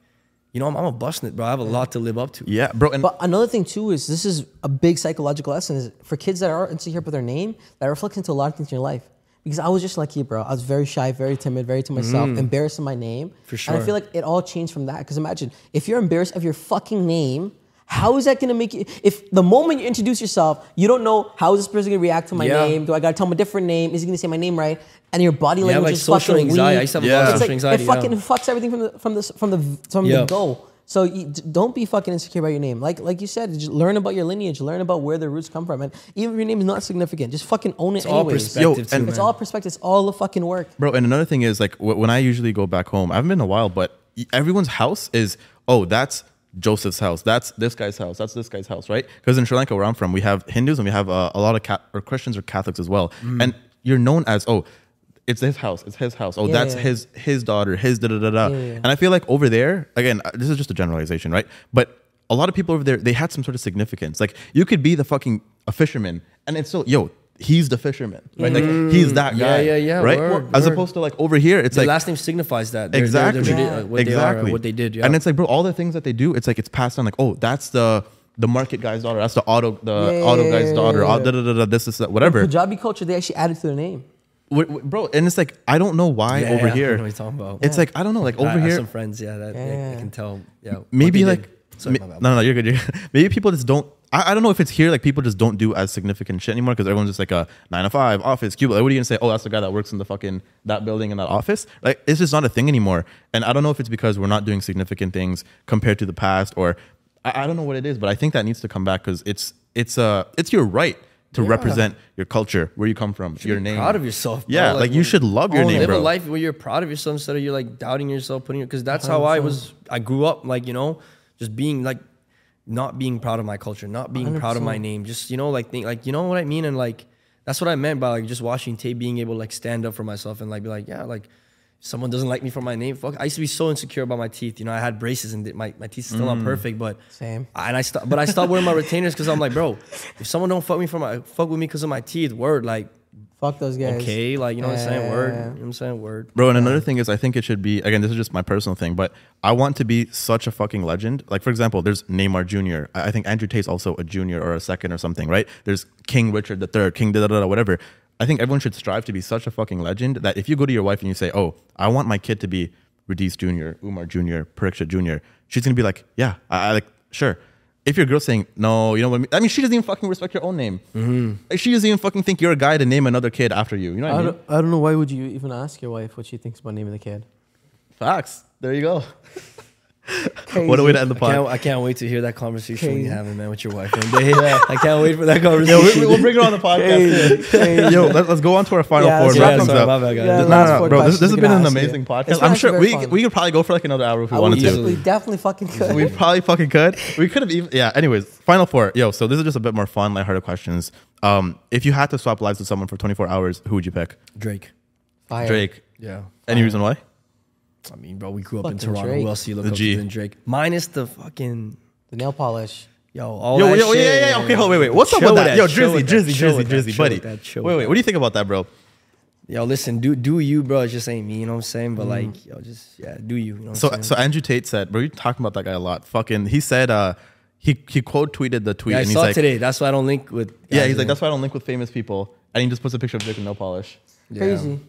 You know, I'm, I'm a busnut, bro. I have a lot to live up to. Yeah, bro. And but another thing, too, is this is a big psychological lesson is for kids that are insecure about their name, that reflects into a lot of things in your life. Because I was just like you, bro. I was very shy, very timid, very to myself, mm. embarrassed of my name. For sure. And I feel like it all changed from that. Because imagine, if you're embarrassed of your fucking name, how is that going to make you... If the moment you introduce yourself, you don't know, how is this person going to react to my yeah. name? Do I got to tell him a different name? Is he going to say my name right? And your body language yeah, like is social fucking anxiety. Weak. I used to have yeah. a lot of social like, anxiety. It fucking yeah. fucks everything from the, from the, from the, from yeah. the go. So you, don't be fucking insecure about your name. Like like you said, just learn about your lineage. Learn about where the roots come from. And even if your name is not significant, just fucking own it it's anyways. All Yo, too, it's all perspective. It's all perspective. It's all the fucking work. Bro, and another thing is, like, when I usually go back home, I haven't been in a while, but everyone's house is, oh, that's Joseph's house, that's this guy's house, that's this guy's house, right? Because in Sri Lanka, where I'm from, we have Hindus and we have uh, a lot of Cat- or Christians or Catholics as well. Mm. And you're known as, oh, it's his house, it's his house. Oh, yeah, that's yeah. his his daughter, his da da da da. Yeah, yeah. And I feel like over there, again, this is just a generalization, right? But a lot of people over there, they had some sort of significance. Like you could be the fucking a fisherman, and it's still yo, he's the fisherman, right? Mm. Like he's that guy, yeah, yeah, yeah. Right? Word, As word. opposed to like over here, it's their like last name signifies that they're, exactly, they're, they're, they're, yeah. what exactly they are, what they did, yeah. And it's like, bro, all the things that they do, it's like it's passed on. Like oh, that's the. the market guy's daughter, that's the auto the yeah, auto guy's daughter, yeah, yeah. Da, da, da, da, this is that, whatever. In Punjabi culture, they actually added to their name. Wait, wait, bro, and it's like, I don't know why yeah, over yeah, here. I know what you're talking about. It's yeah. like, I don't know, like over I have here. Some friends, yeah, that yeah. I can tell. Yeah, maybe like, Sorry, ma- no, no, you're good. You're good. Maybe people just don't, I, I don't know if it's here, like people just don't do as significant shit anymore because everyone's just like a nine to five office, cubicle. Like, what are you going to say? Oh, that's the guy that works in the fucking, that building in that office. Like, it's just not a thing anymore. And I don't know if it's because we're not doing significant things compared to the past, or I don't know what it is, but I think that needs to come back because it's it's uh it's your right to yeah. represent your culture, where you come from, you your name. Proud of yourself, bro. Yeah, like, like you should love your name, live bro. Live a life where you're proud of yourself instead of you're like doubting yourself, putting your because that's how I was. I grew up like you know, just being like not being proud of my culture, not being one hundred percent proud of my name. Just you know, like think like you know what I mean, and like that's what I meant by like just watching tape, being able to like stand up for myself and like be like yeah, like. Someone doesn't like me for my name. Fuck. I used to be so insecure about my teeth. You know, I had braces and my, my teeth are still mm. not perfect, but same. I, and I st- but I stopped wearing my retainers because I'm like, bro, if someone don't fuck me for my fuck with me because of my teeth, word, like Fuck those guys. Okay, like, you know yeah. what I'm saying? Word. You know what I'm saying? Word. Bro, and another thing is, I think it should be, again, this is just my personal thing, but I want to be such a fucking legend. Like, for example, there's Neymar Junior I think Andrew Tate's also a junior or a second or something, right? There's King Richard the third, King da-da-da-da, whatever. I think everyone should strive to be such a fucking legend that if you go to your wife and you say, oh, I want my kid to be Radice Junior, Umar Junior, Parikshit Junior, she's going to be like, yeah, I, I like, sure. If your girl's saying, no, you know what I mean? I mean, she doesn't even fucking respect your own name. Mm-hmm. Like, she doesn't even fucking think you're a guy to name another kid after you. You know what I, I mean? Don't, I don't know. Why would you even ask your wife what she thinks about naming the kid? Facts. There you go. What a way to end the pod. I can't, I can't wait to hear that conversation Crazy. You're having, man, with your wife. One day. Yeah. I can't wait for that conversation. Yo, we, we'll bring her on the podcast. Yo, let's, let's go on to our final yeah, four. Yeah, sorry, up. Bad, yeah, no, no, no, bro, this, this has been an amazing podcast. It's I'm sure we, we could probably go for like another hour if we I wanted to. We definitely fucking could. We probably fucking could. We could have even, yeah, anyways, final four. Yo, so this is just a bit more fun, lighthearted questions. Um, if you had to swap lives with someone for twenty-four hours, who would you pick? Drake. Fire. Drake. Yeah. Any Fire. Reason why? I mean, bro, we grew up fucking in Toronto. Drake. Who else do you look the up G. to than Drake? Minus the fucking... The nail polish. Yo, all yo, that yo, shit. Yo, yeah, yeah, yeah. Okay, hold on, wait, wait. What's up with that? that? Yo, Drizzy, Drizzy, Drizzy, Drizzy, buddy. That, wait, wait, what do you think about that, bro? Yo, listen, do do you, bro. It just ain't me, you know what I'm saying? But mm. like, yo, just, yeah, do you. You know what so, I'm so Andrew Tate said, bro, you're talking about that guy a lot. Fucking, he said... uh He he quote tweeted the tweet. Yeah, I and he's saw like, today. That's why I don't link with... Yeah, he's like, that's why I don't link with famous people. And he just puts a picture of Drake and nail polish. Crazy.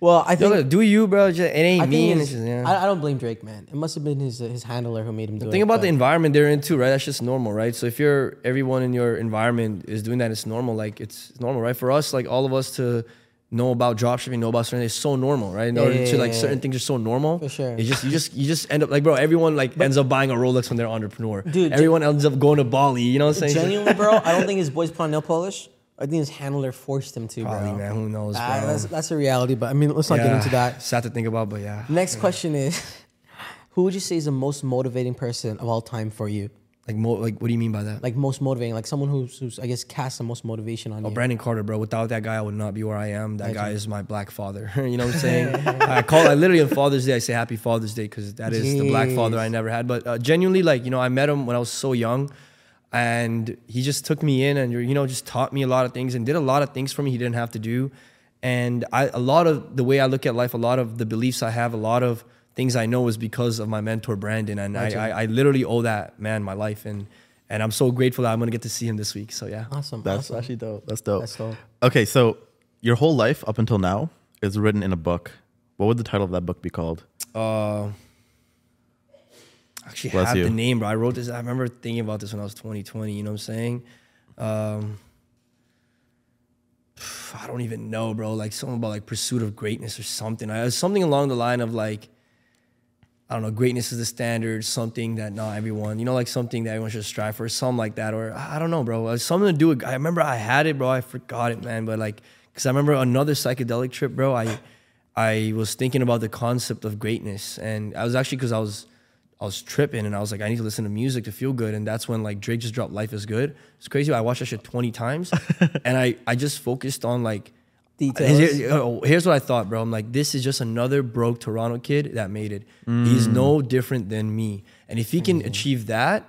Well, I think... Yo, look, do you, bro? Just, it ain't I me. And it's just, yeah. I, I don't blame Drake, man. It must have been his uh, his handler who made him do it. Think about the environment they're in, too, right? That's just normal, right? So if you're everyone in your environment is doing that, it's normal. Like, it's normal, right? For us, like, all of us to know about dropshipping, know about certain things, it's so normal, right? In yeah, order yeah, to, like, yeah, certain yeah. things are so normal. For sure. You just, you just, you just end up, like, bro, everyone, like, but, ends up buying a Rolex when they're an entrepreneur. Dude. Everyone dude, ends up going to Bali, you know what I'm saying? Genuinely, bro, I don't think his boys put on nail polish. I think his handler forced him to, probably, bro. Man, who knows, bro. Uh, that's, that's a reality, but I mean, let's not yeah. get into that. Sad to think about, but yeah. Next yeah. question is, who would you say is the most motivating person of all time for you? Like, mo like, what do you mean by that? Like, most motivating, like someone who's, who's I guess, cast the most motivation on oh, you. Oh, Brandon Carter, bro. Without that guy, I would not be where I am. That Thank guy you. Is my black father. You know what I'm saying? I call, I literally on Father's Day, I say Happy Father's Day because that is Jeez. The black father I never had. But uh, genuinely, like, you know, I met him when I was so young. And he just took me in and, you know, just taught me a lot of things and did a lot of things for me he didn't have to do. And I, a lot of the way I look at life, a lot of the beliefs I have, a lot of things I know is because of my mentor, Brandon. And I, I, I literally owe that man my life. And and I'm so grateful that I'm going to get to see him this week. So, yeah. Awesome. That's awesome. Actually dope. That's dope. That's dope. Okay, so your whole life up until now is written in a book. What would the title of that book be called? Uh... actually Bless have you. The name, bro. I wrote this. I remember thinking about this when I was twenty, twenty. You know what I'm saying? Um, I don't even know, bro. Like something about like pursuit of greatness or something. I was something along the line of like, I don't know, greatness is the standard, something that not everyone, you know, like something that everyone should strive for, something like that. Or I don't know, bro. Something to do with, I remember I had it, bro. I forgot it, man. But like, because I remember another psychedelic trip, bro. I, I was thinking about the concept of greatness. And I was actually, because I was, I was tripping and I was like, I need to listen to music to feel good. And that's when like Drake just dropped Life is Good. It's crazy. I watched that shit twenty times and I, I just focused on like, details. Here, oh, here's what I thought, bro. I'm like, this is just another broke Toronto kid that made it. Mm. He's no different than me. And if he can mm. achieve that,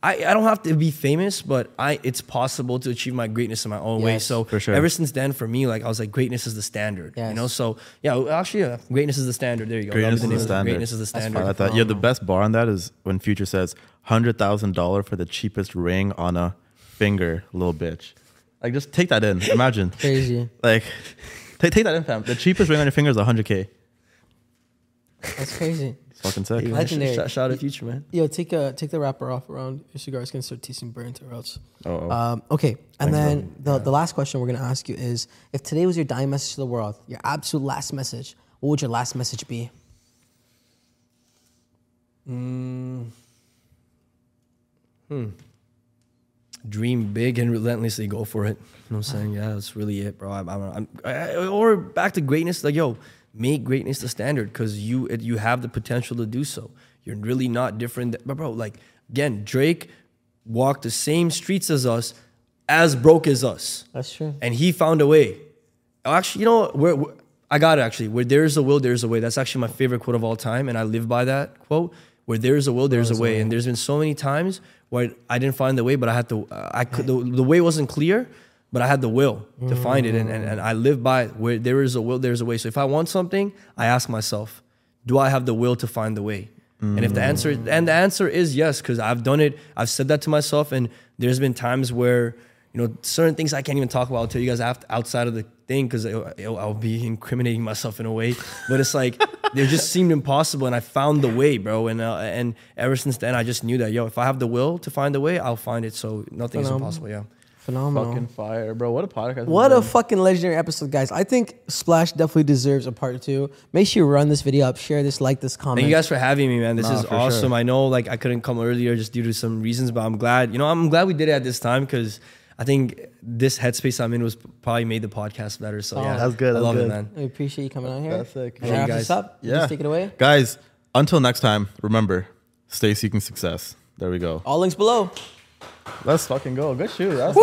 I, I don't have to be famous, but I it's possible to achieve my greatness in my own yes, way. So for sure. ever since then, for me, like I was like, greatness is the standard. Yes. You know, so yeah, actually, yeah, greatness is the standard. There you go. Greatness is the standard. Greatness is the standard. I thought, yeah, the best bar on that is when Future says, hundred thousand dollar for the cheapest ring on a finger, little bitch. Like just take that in. Imagine. Crazy. Like take take that in, fam. The cheapest ring on your finger is a hundred K. That's crazy. Fucking sick. Legendary. Shout, shout out to Future, man. Yo, take a, take the wrapper off around your cigars. Gonna start tasting burnt or else. Oh, oh. Um, okay, and Thanks, then the, the last question we're gonna ask you is: if today was your dying message to the world, your absolute last message, what would your last message be? Mm. Hmm. Dream big and relentlessly go for it. You know what I'm saying? Yeah, that's really it, bro. I'm, I'm, I'm I, or back to greatness. Like, yo. Make greatness the standard because you you have the potential to do so. You're really not different. But bro, like, again, Drake walked the same streets as us, as broke as us. That's true. And he found a way. Actually, you know, we're, we're, I got it actually. Where there is a will, there is a way. That's actually my favorite quote of all time. And I live by that quote. Where there is a will, there's a way. And there's been so many times where I didn't find the way, but I had to, uh, I could, the, the way wasn't clear. but I had the will mm. to find it. And, and, and I live by it. Where there is a will, there's a way. So if I want something, I ask myself, do I have the will to find the way? Mm. And if the answer, and the answer is yes, because I've done it. I've said that to myself. And there's been times where, you know, certain things I can't even talk about. I'll tell you guys after, outside of the thing, because I'll be incriminating myself in a way. But it's like, they just seemed impossible. And I found the way, bro. And uh, and ever since then, I just knew that, yo, if I have the will to find the way, I'll find it. So nothing Phenomenal. is impossible, yeah. Phenomenal. Fucking fire, bro. What a podcast. What a fucking legendary episode, guys. I think Splash definitely deserves a part two. Make sure you run this video up, share this, like this, comment. Thank you guys for having me, man. This nah, is awesome. Sure. I know like I couldn't come earlier just due to some reasons, but I'm glad, you know, I'm glad we did it at this time, because I think this headspace I'm in was probably made the podcast better. So oh, yeah, that's good. That's I love good. it, man. We appreciate you coming on here. That's sick. Hey, you guys. Up? Yeah. Just take it away, guys. Until next time, remember, stay seeking success. There we go. All links below. Let's fucking go. Good shoot. That's